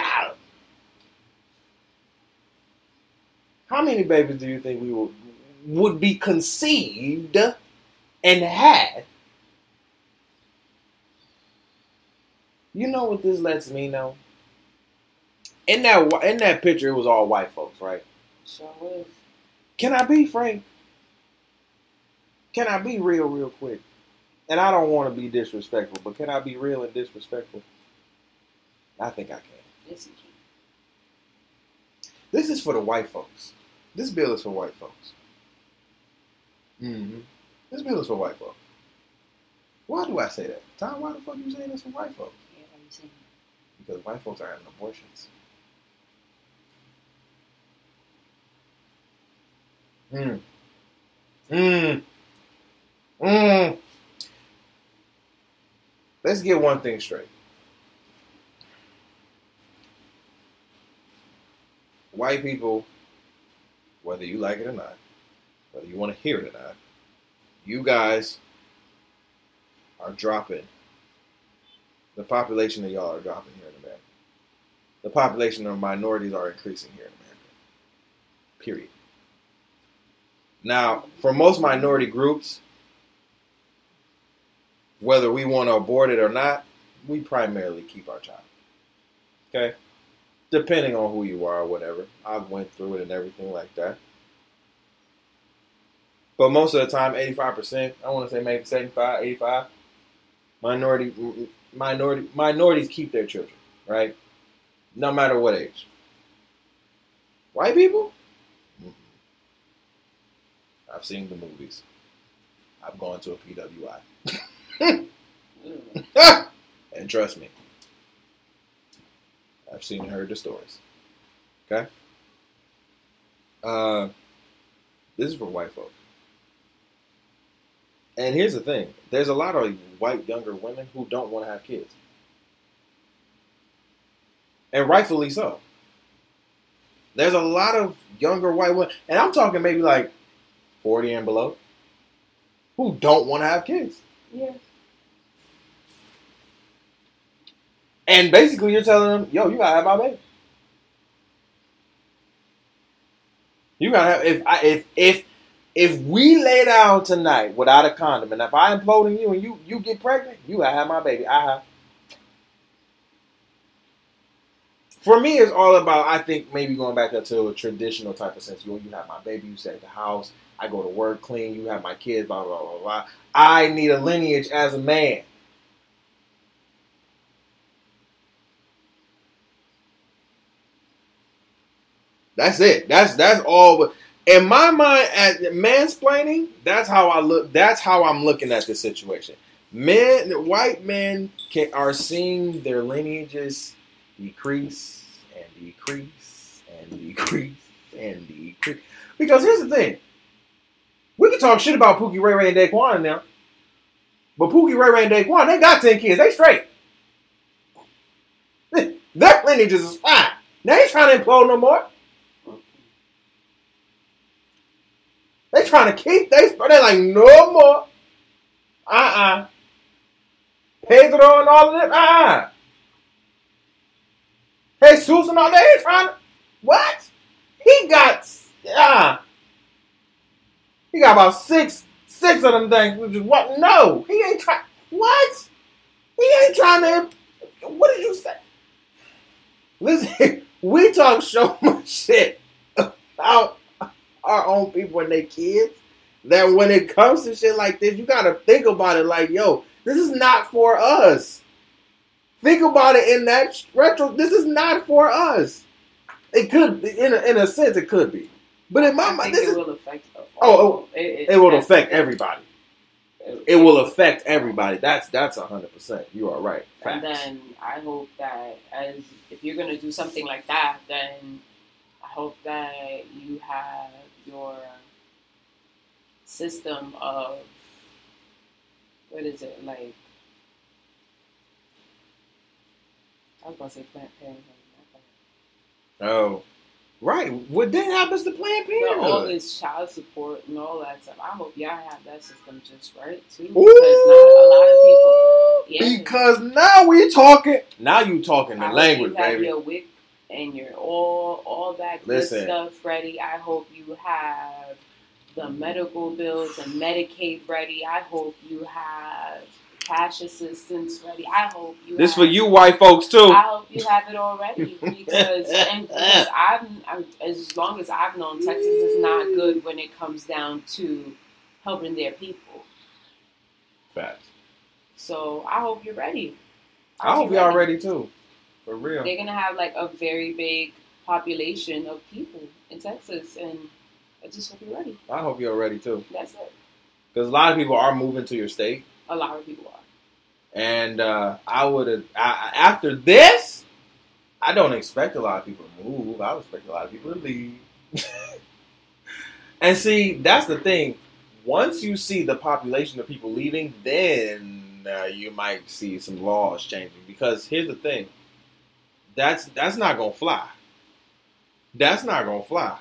How many babies do you think we would be conceived and had? You know what this lets me know? In that picture, it was all white folks, right? Sure was. Can I be frank? Can I be real quick? And I don't want to be disrespectful, but can I be real and disrespectful? I think I can. Yes, you can. This is for the white folks. This bill is for white folks. Mm-hmm. This bill is for white folks. Why do I say that? Tom, why the fuck are you saying this for white folks? Yeah, I'm saying that. Because white folks are having abortions. Mm. Mm. Mm. Let's get one thing straight. White people, whether you like it or not, whether you want to hear it or not, you guys are dropping. The population of y'all are dropping here in America. The population of minorities are increasing here in America. Period. Now, for most minority groups, whether we want to abort it or not, we primarily keep our child. Okay? Depending on who you are or whatever. I've went through it and everything like that. But most of the time, 85%, I want to say maybe 75, 85, minorities keep their children, right? No matter what age. White people? I've seen the movies. I've gone to a PWI. And trust me, I've seen and heard the stories. Okay? This is for white folk. And here's the thing. There's a lot of white younger women who don't want to have kids. And rightfully so. There's a lot of younger white women, and I'm talking maybe like 40 and below, who don't want to have kids. Yeah. And basically you're telling them, yo, you gotta have my baby. You gotta have, if we lay down tonight without a condom, and if I implode on you and you get pregnant, you gotta have my baby. For me, it's all about, I think, maybe going back up to a traditional type of sense. You have my baby, you stay at the house, I go to work, clean, you have my kids, blah, blah, blah, blah. I need a lineage as a man. That's it. That's all. In my mind, at mansplaining, that's how I look. That's how I'm looking at this situation. Men, white men are seeing their lineages decrease and decrease and decrease and decrease. Because here's the thing: we can talk shit about Pookie, Ray Ray, and Daquan now, but Pookie, Ray Ray, and Daquan, they got 10 kids. They straight. Their lineages is fine. They ain't trying to implode no more. They trying to keep they like, no more. Pedro and all of them, Jesus and all that, they trying to, what? He got about six of them things, which is what? No, he ain't trying, what? He ain't trying to, what did you say? Listen, we talk so much shit about our own people and their kids, that when it comes to shit like this, you gotta think about it like, yo, this is not for us. Think about it in that this is not for us. It could be, in a sense, it could be. But in my mind, this will affect it will affect everybody. It will affect everybody. That's 100%. You are right. Facts. And then I hope that if you're gonna do something like that, then I hope that you have your system of, what is it, like, I was going to say Planned Parenthood. Oh, right. What then happens to Planned Parenthood? All this child support and all that stuff. I hope y'all have that system just right, too. Because because now we talking. Now you talking the language, you baby. Your WIC and your all that good stuff ready. I hope you have the medical bills and Medicaid ready. I hope you have cash assistance ready. I hope you this have, for you white folks too. I hope you have it already because I'm as long as I've known, Texas is not good when it comes down to helping their people. Facts. So I hope you're ready. I hope y'all ready too. For real. They're going to have like a very big population of people in Texas, and I just hope you're ready. I hope you're ready too. That's it. Because a lot of people are moving to your state. A lot of people are. And after this, I don't expect a lot of people to move. I expect a lot of people to leave. And see, that's the thing. Once you see the population of people leaving, then you might see some laws changing. Because here's the thing. That's not gonna fly. That's not gonna fly.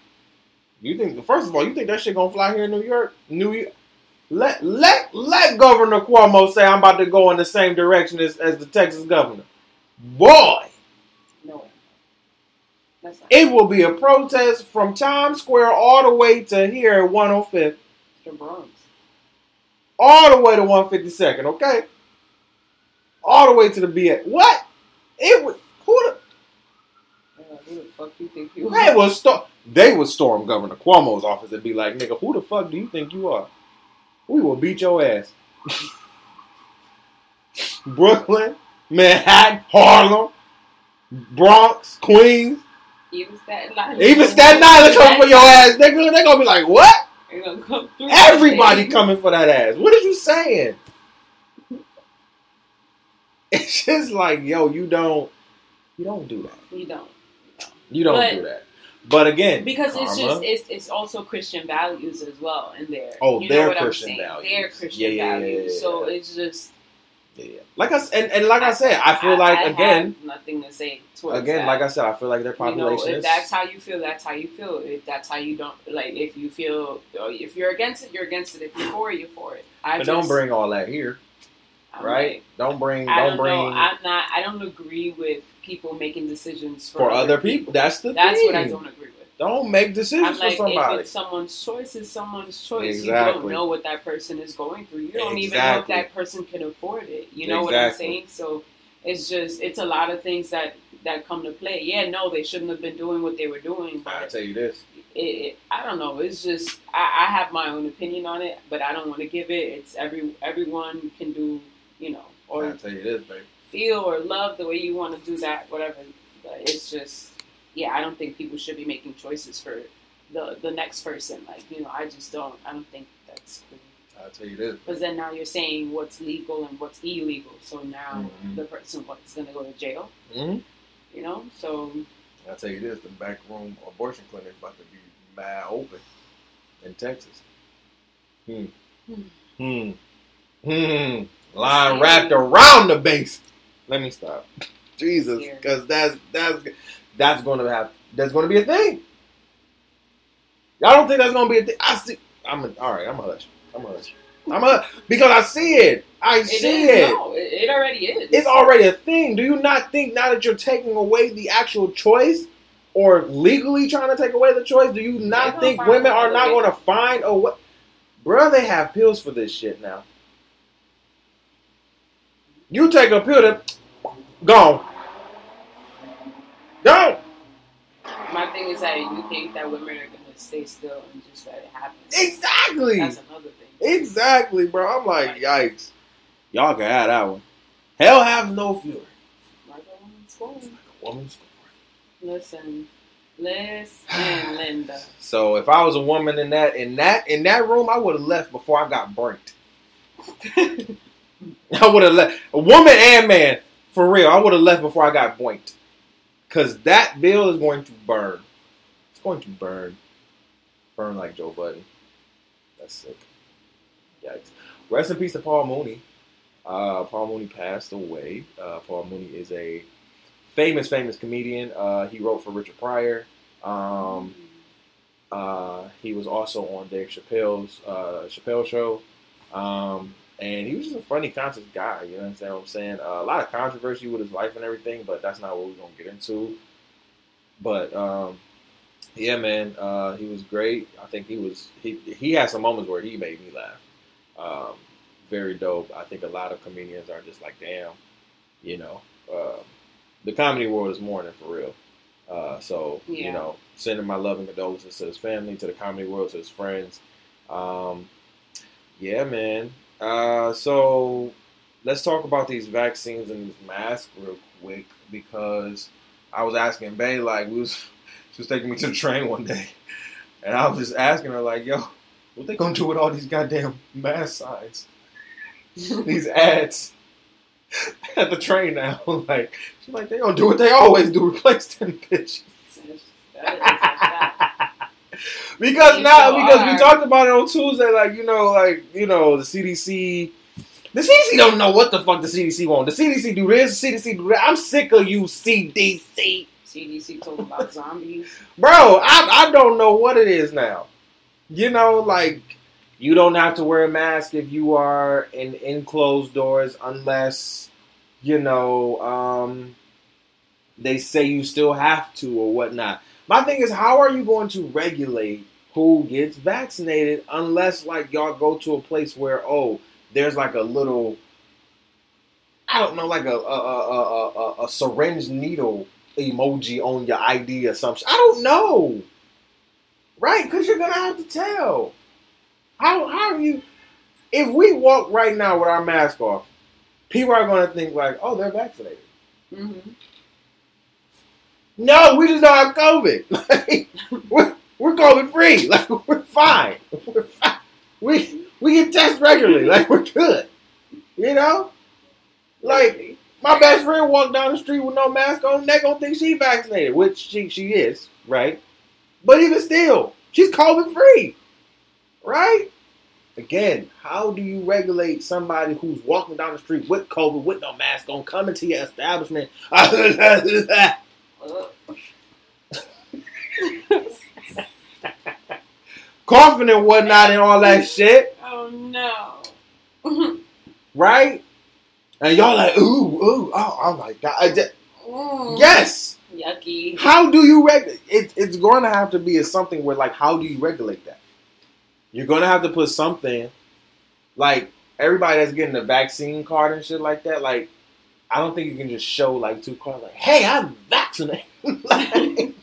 You think, first of all, you think that shit gonna fly here in New York? Let Governor Cuomo say I'm about to go in the same direction as the Texas governor. Boy, no, that's not it. Will be a protest from Times Square all the way to here at 105th, the Bronx, all the way to 152nd. Okay, all the way to the BX. What it would. Who the who the fuck you think you are? They would storm Governor Cuomo's office and be like, nigga, who the fuck do you think you are? We will beat your ass. Brooklyn, Manhattan, Harlem, Bronx, Queens. Even Staten Island coming for your ass, nigga. They're going to be like, what? Gonna come through. Everybody coming for that ass. What are you saying? It's just like, yo, you don't do that. You don't do that. But again, because karma, it's also Christian values as well in there. Oh, they're Christian values. They're Christian values. So it's just like us, and like I said, I feel like again have nothing to say towards again. That. Like I said, I feel like their population. You know, if that's how you feel, that's how you feel. If that's how you don't like, if you feel, if you're against it, you're against it. If you're for it, you're for it. But don't bring all that here, right? Like, don't bring. Know. I'm not. I don't agree with people making decisions for other people. That's the thing. That's what I don't agree with. Don't make decisions like, for somebody. If it's someone's choice, it's someone's choice. Exactly. You don't know what that person is going through. You don't even know if that person can afford it. You know what I'm saying? So it's just, it's a lot of things that come to play. Yeah, no, they shouldn't have been doing what they were doing. But I'll tell you this. I don't know. It's just, I have my own opinion on it, but I don't want to give it. It's everyone can do, you know. Or I'll tell you this, baby. Feel or love the way you want to do that, whatever. But it's just... yeah, I don't think people should be making choices for the next person. Like, you know, I don't think that's cool. I'll tell you this. Because then now you're saying what's legal and what's illegal. So now the person is going to go to jail. Mm-hmm. You know, so. I'll tell you this, the backroom abortion clinic is about to be mad open in Texas. Line wrapped around the base. Let me stop. Jesus, because that's going to be a thing. Y'all don't think that's going to be a thing? I see. I'm going to let you. Because I see it. I see it. No, it already is. It's already a thing. Do you not think now that you're taking away the actual choice or legally trying to take away the choice, do you not think women are not going to find a way? Bruh, they have pills for this shit now. You take a pill that... gone. Don't. My thing is that you think that women are going to stay still and just let it happen. Exactly. That's another thing. Exactly, bro. I'm like, yikes. Y'all can have that one. Hell have no fury. Like a woman scoring. Listen, Linda. So if I was a woman in that room, I would have left before I got burnt. I would have left. A woman and man, for real. I would have left before I got boinked. Because that bill is going to burn. It's going to burn. Burn like Joe Budden. That's sick. Yikes. Rest in peace to Paul Mooney. Paul Mooney passed away. Paul Mooney is a famous comedian. He wrote for Richard Pryor. He was also on Dave Chappelle's Chappelle Show. And he was just a funny, conscious guy, you know what I'm saying? A lot of controversy with his life and everything, but that's not what we're going to get into. But, yeah, man, he was great. I think he had some moments where he made me laugh. Very dope. I think a lot of comedians are just like, damn, you know. The comedy world is mourning for real. You know, sending my love and condolences to his family, to the comedy world, to his friends. Yeah, man. So let's talk about these vaccines and these masks real quick, because I was asking Bae, like, she was taking me to the train one day, and I was just asking her, like, yo, what they gonna do with all these goddamn mask signs? These ads at the train now. Like, she's like, they gonna do what they always do, replace them bitches. Because we talked about it on Tuesday, like, you know, the CDC. The CDC don't know what the fuck the CDC want. The CDC do this, the CDC do that. I'm sick of you, CDC. CDC talking about zombies. Bro, I don't know what it is now. You know, like, you don't have to wear a mask if you are in enclosed doors unless, you know, they say you still have to or whatnot. My thing is, how are you going to regulate who gets vaccinated unless, like, y'all go to a place where, oh, there's like a little, I don't know, like a syringe needle emoji on your ID or something. I don't know. Right? Because you're going to have to tell. How are you? If we walk right now with our mask off, people are going to think like, oh, they're vaccinated. Mm-hmm. No, we just don't have COVID. Like, we're COVID free. Like, we're fine. We're fine. We get tests regularly. Like, we're good. You know? Like, my best friend walked down the street with no mask on. They going to think she vaccinated, which she is, right? But even still, she's COVID free. Right? Again, how do you regulate somebody who's walking down the street with COVID, with no mask on, coming to your establishment? Coughing and whatnot and all that shit. Oh, no. Right? And y'all like, ooh, oh my God. Yes. Yucky. How do you regulate? It's going to have to be something where, like, how do you regulate that? You're going to have to put something, like, everybody that's getting the vaccine card and shit like that, like, I don't think you can just show, like, two cards, like, hey, I'm vaccinated. Like,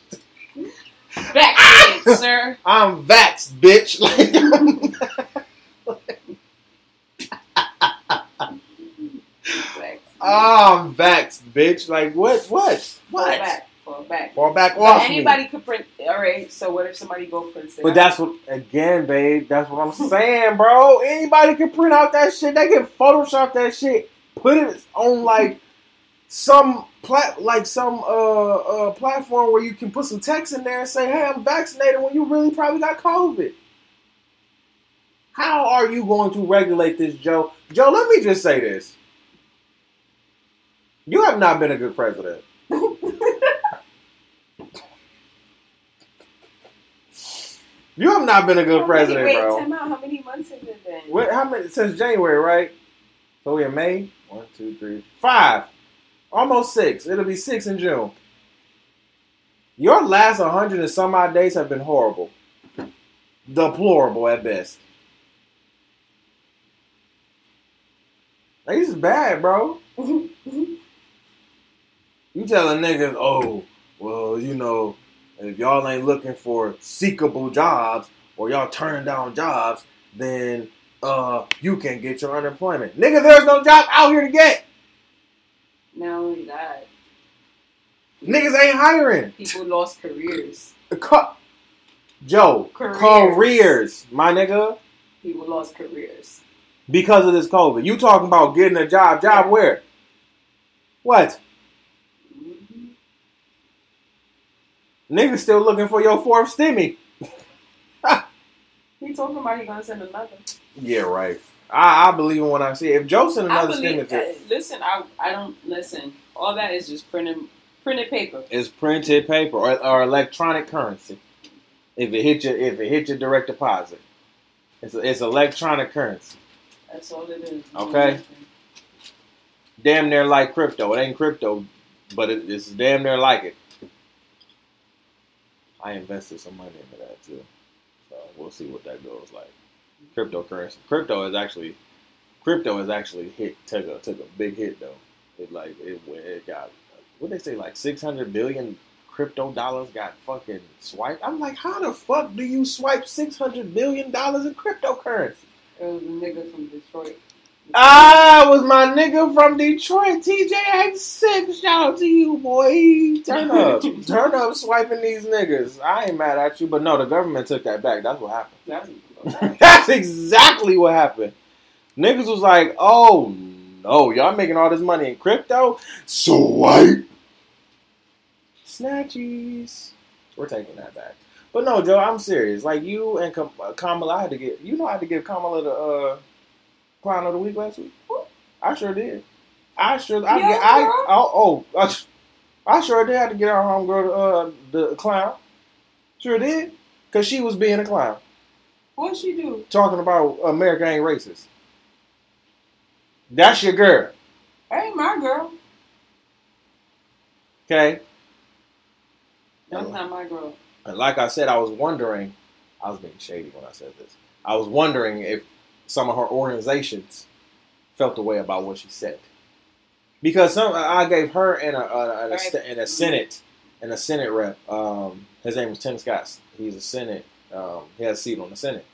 vaccinated, sir. I'm vaxxed, bitch. Like, I'm vaxxed, bitch. Like, what? Fall back off me. Anybody could print. All right, so what if somebody go print it? But that's what, again, babe, that's what I'm saying, bro. Anybody can print out that shit. They can Photoshop that shit. Put it on, like, some platform where you can put some text in there and say, hey, I'm vaccinated, when you really probably got COVID. How are you going to regulate this, Joe? Joe, let me just say this. You have not been a good president. You have not been a good president, bro. Wait, time out. How many months has it been? Since January, right? So we're in May. 1, 2, 3, 5. Almost 6. It'll be 6 in June. Your last 100 and some odd days have been horrible. Deplorable at best. Like, this is bad, bro. You telling niggas, oh, well, you know, if y'all ain't looking for seekable jobs or y'all turning down jobs, then you can get your unemployment. Nigga, there's no job out here to get. Not only that, niggas ain't hiring. People lost careers. Joe, careers, my nigga. People lost careers. Because of this COVID. You talking about getting a job. Job where? What? Niggas still looking for your 4th stimmy. He talking about he gonna send another. Yeah, right. I believe in what I see. If Joe send another stimmy, listen, I don't listen. All that is just printed paper. It's printed paper or electronic currency. If it hit your direct deposit, it's electronic currency. That's all it is. Okay. Damn near like crypto. It ain't crypto, but it's damn near like it. I invested some money into that too, so we'll see what that goes like. Cryptocurrency, crypto is actually took a big hit though. It got, what they say, like 600 billion crypto dollars got fucking swiped. I'm like, how the fuck do you swipe $600 billion in cryptocurrency? It was a nigga from Detroit. Ah, it was my nigga from Detroit, TJX6. Shout out to you, boy. Turn up swiping these niggas. I ain't mad at you, but no, the government took that back. That's what happened. That's exactly what happened. Niggas was like, oh no, y'all making all this money in crypto? Swipe. Snatchies. We're taking that back. But no, Joe, I'm serious. Like, you and Kamala, I had to give Kamala the, Clown of the Week last week? I sure did. I sure did have to get our homegirl the clown. Sure did. Because she was being a clown. What'd she do? Talking about America ain't racist. That's your girl. That ain't my girl. Okay. That's not my girl. And like I said, I was being shady when I said this. I was wondering if some of her organizations felt the way about what she said. Because I gave her and a Senate rep. His name was Tim Scott. He's a Senate. He has a seat on the Senate.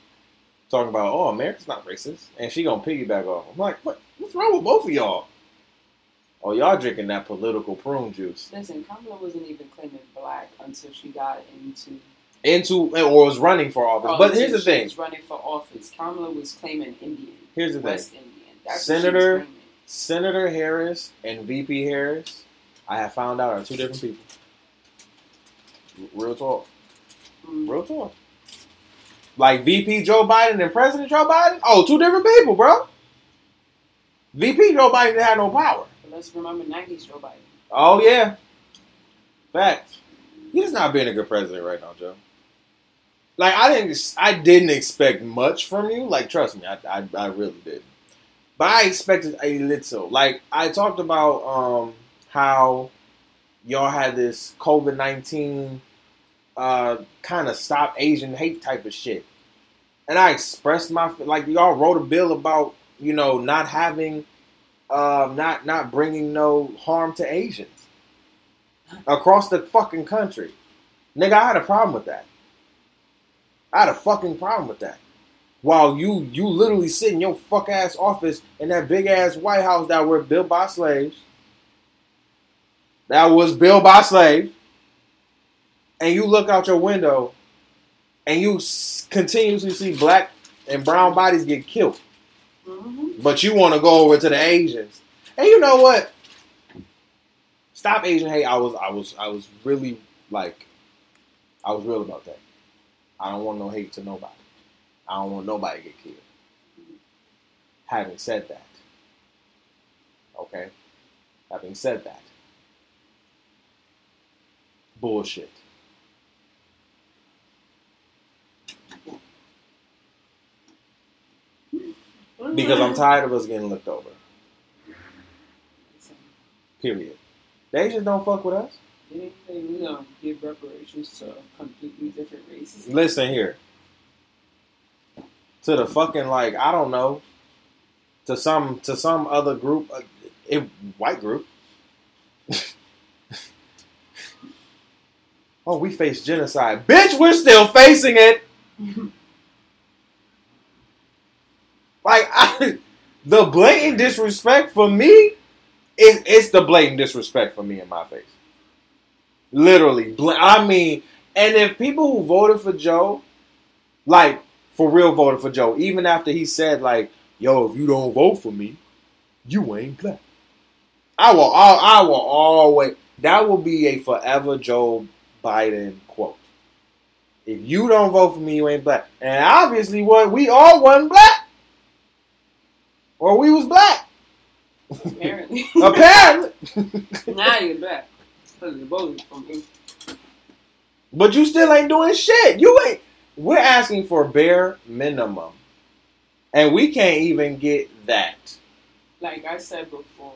Talking about, oh, America's not racist, and she gonna piggyback off. I'm like, what? What's wrong with both of y'all? Oh, y'all drinking that political prune juice. Listen, Kamala wasn't even claiming black until she got into or was running for office. But here's the thing: she was running for office. Kamala was claiming Indian. Here's the West thing: Indian. That's Senator Harris and VP Harris, I have found out, are two different people. Real talk. Mm-hmm. Real talk. Like VP Joe Biden and President Joe Biden? Oh, two different people, bro. VP Joe Biden didn't have no power. But let's remember 90s Joe Biden. Oh, yeah. Facts. He's not being a good president right now, Joe. Like, I didn't expect much from you. Like, trust me, I really didn't. But I expected a little. Like, I talked about how y'all had this COVID-19 kind of stop Asian hate type of shit. And I expressed y'all wrote a bill about, you know, not having, not bringing no harm to Asians across the fucking country. Nigga, I had a problem with that. I had a fucking problem with that. While you literally sit in your fuck ass office in that big ass White House that were built by slaves. That was built by slaves. And you look out your window and you continuously see black and brown bodies get killed. Mm-hmm. But you want to go over to the Asians. And you know what? Stop Asian hate. I was really I was real about that. I don't want no hate to nobody. I don't want nobody to get killed. Having said that, okay? Having said that, bullshit. Because I'm tired of us getting looked over. Period. The Asians don't fuck with us. We don't give reparations to completely different races. Listen here. To the fucking, I don't know, to some other group, white group. Oh, we face genocide. Bitch, we're still facing it. The blatant disrespect for me, it's the blatant disrespect for me in my face. Literally. And if people who voted for Joe, for real voted for Joe, even after he said, yo, if you don't vote for me, you ain't black. I will always, that will be a forever Joe Biden quote. If you don't vote for me, you ain't black. And obviously, we all wasn't black. Or we was black. Apparently. Now you're black. Because you're voting for me. But you still ain't doing shit. You ain't. We're asking for bare minimum, and we can't even get that. Like I said before,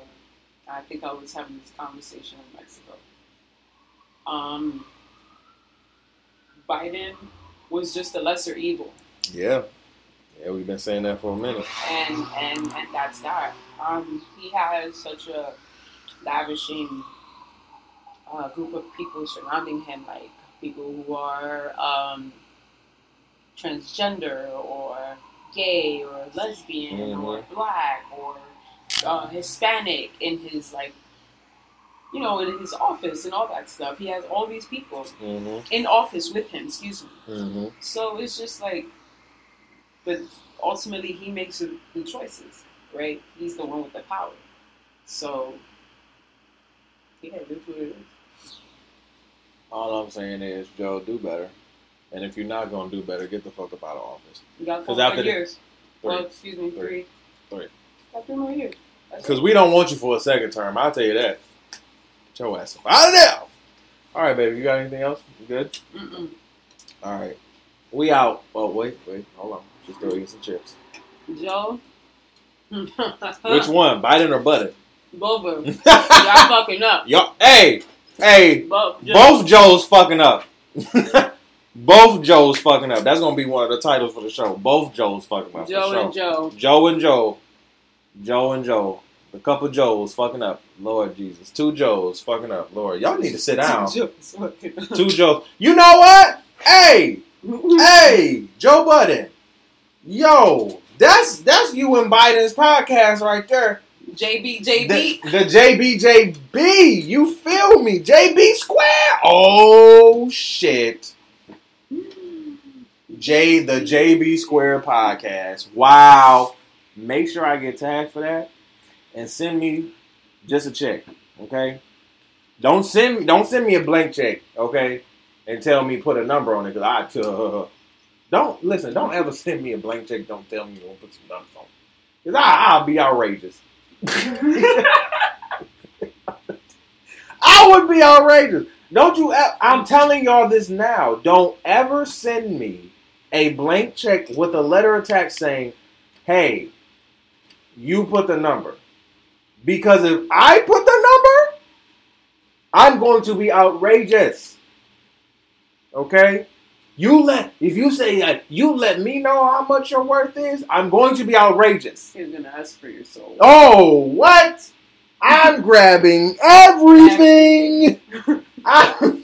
I think I was having this conversation in Mexico. Biden was just a lesser evil. Yeah. Yeah, we've been saying that for a minute. And that's that. He has such a lavishing group of people surrounding him, like people who are... transgender or gay or lesbian or black or Hispanic in his in his office and all that stuff. He has all these people in office with him, excuse me. Mm-hmm. So it's just but ultimately he makes the choices, right? He's the one with the power. So yeah, that's what it is. All I'm saying is, Joe, do better. And if you're not going to do better, get the fuck up out of office. You got 4 years. Three. Got 3 more years. Because we don't want you for a second term. I'll tell you that. Get your ass up out of there. All right, baby. You got anything else? You good? Mm-mm. All right. We out. Oh, wait. Hold on. Just go eat some chips. Joe? Which one? Biden or Budden? Both of them. Y'all fucking up. Hey. Both Joes fucking up. Both Joes fucking up. That's going to be one of the titles for the show. Both Joes fucking up. Joe and Joe. A couple Joes fucking up. Lord Jesus. Two Joes fucking up. Lord, y'all need to sit down. Two Joes. You know what? Hey! Hey! Joe Budden. Yo. That's you and Biden's podcast right there. JB. The JB. You feel me? JB square. Oh, shit. The JB Square podcast. Wow. Make sure I get tagged for that and send me just a check, okay? Don't send me a blank check, okay? And tell me put a number on it because I don't ever send me a blank check. Don't tell me you won't put some numbers on it because I'll be outrageous. I would be outrageous. Don't you? I'm telling y'all this now. Don't ever send me a blank check with a letter attached saying, hey, you put the number. Because if I put the number, I'm going to be outrageous. Okay? If you let me know how much your worth is, I'm going to be outrageous. You're going to ask for your soul. Oh, what? I'm grabbing everything. I'm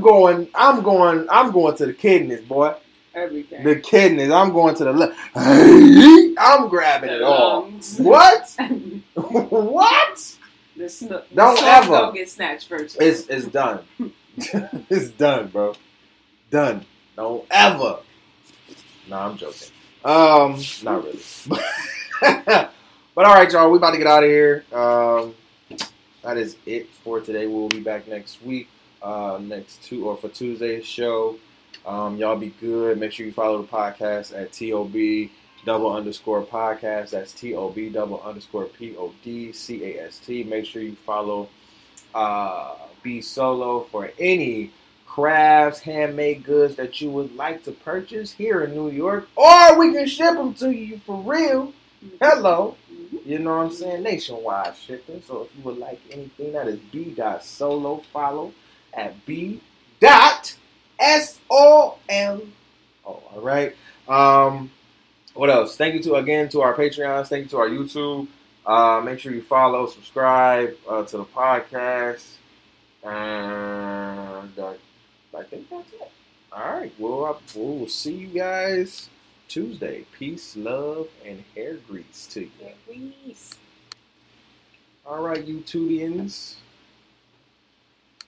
going to the kidneys, boy. Everything. The kidneys. I'm going to the left. I'm grabbing it all. What? What? Don't get snatched first. It's done. It's done, bro. Done. Don't ever. No, I'm joking. Not really. But all right, y'all. We about to get out of here. That is it for today. We'll be back next week. For Tuesday's show. Y'all be good. Make sure you follow the podcast at TOB_podcast. That's TOB_PODCAST. Make sure you follow B Solo for any crafts, handmade goods that you would like to purchase here in New York, or we can ship them to you for real. Hello. You know what I'm saying? Nationwide shipping. So if you would like anything, that is B.Solo. Follow at B.SOLO. All right. What else? Thank you to our Patreons. Thank you to our YouTube. Make sure you follow, subscribe to the podcast. And I think that's it. All right. Well, we'll see you guys Tuesday. Peace, love, and hair grease to you. All right, you Tutians.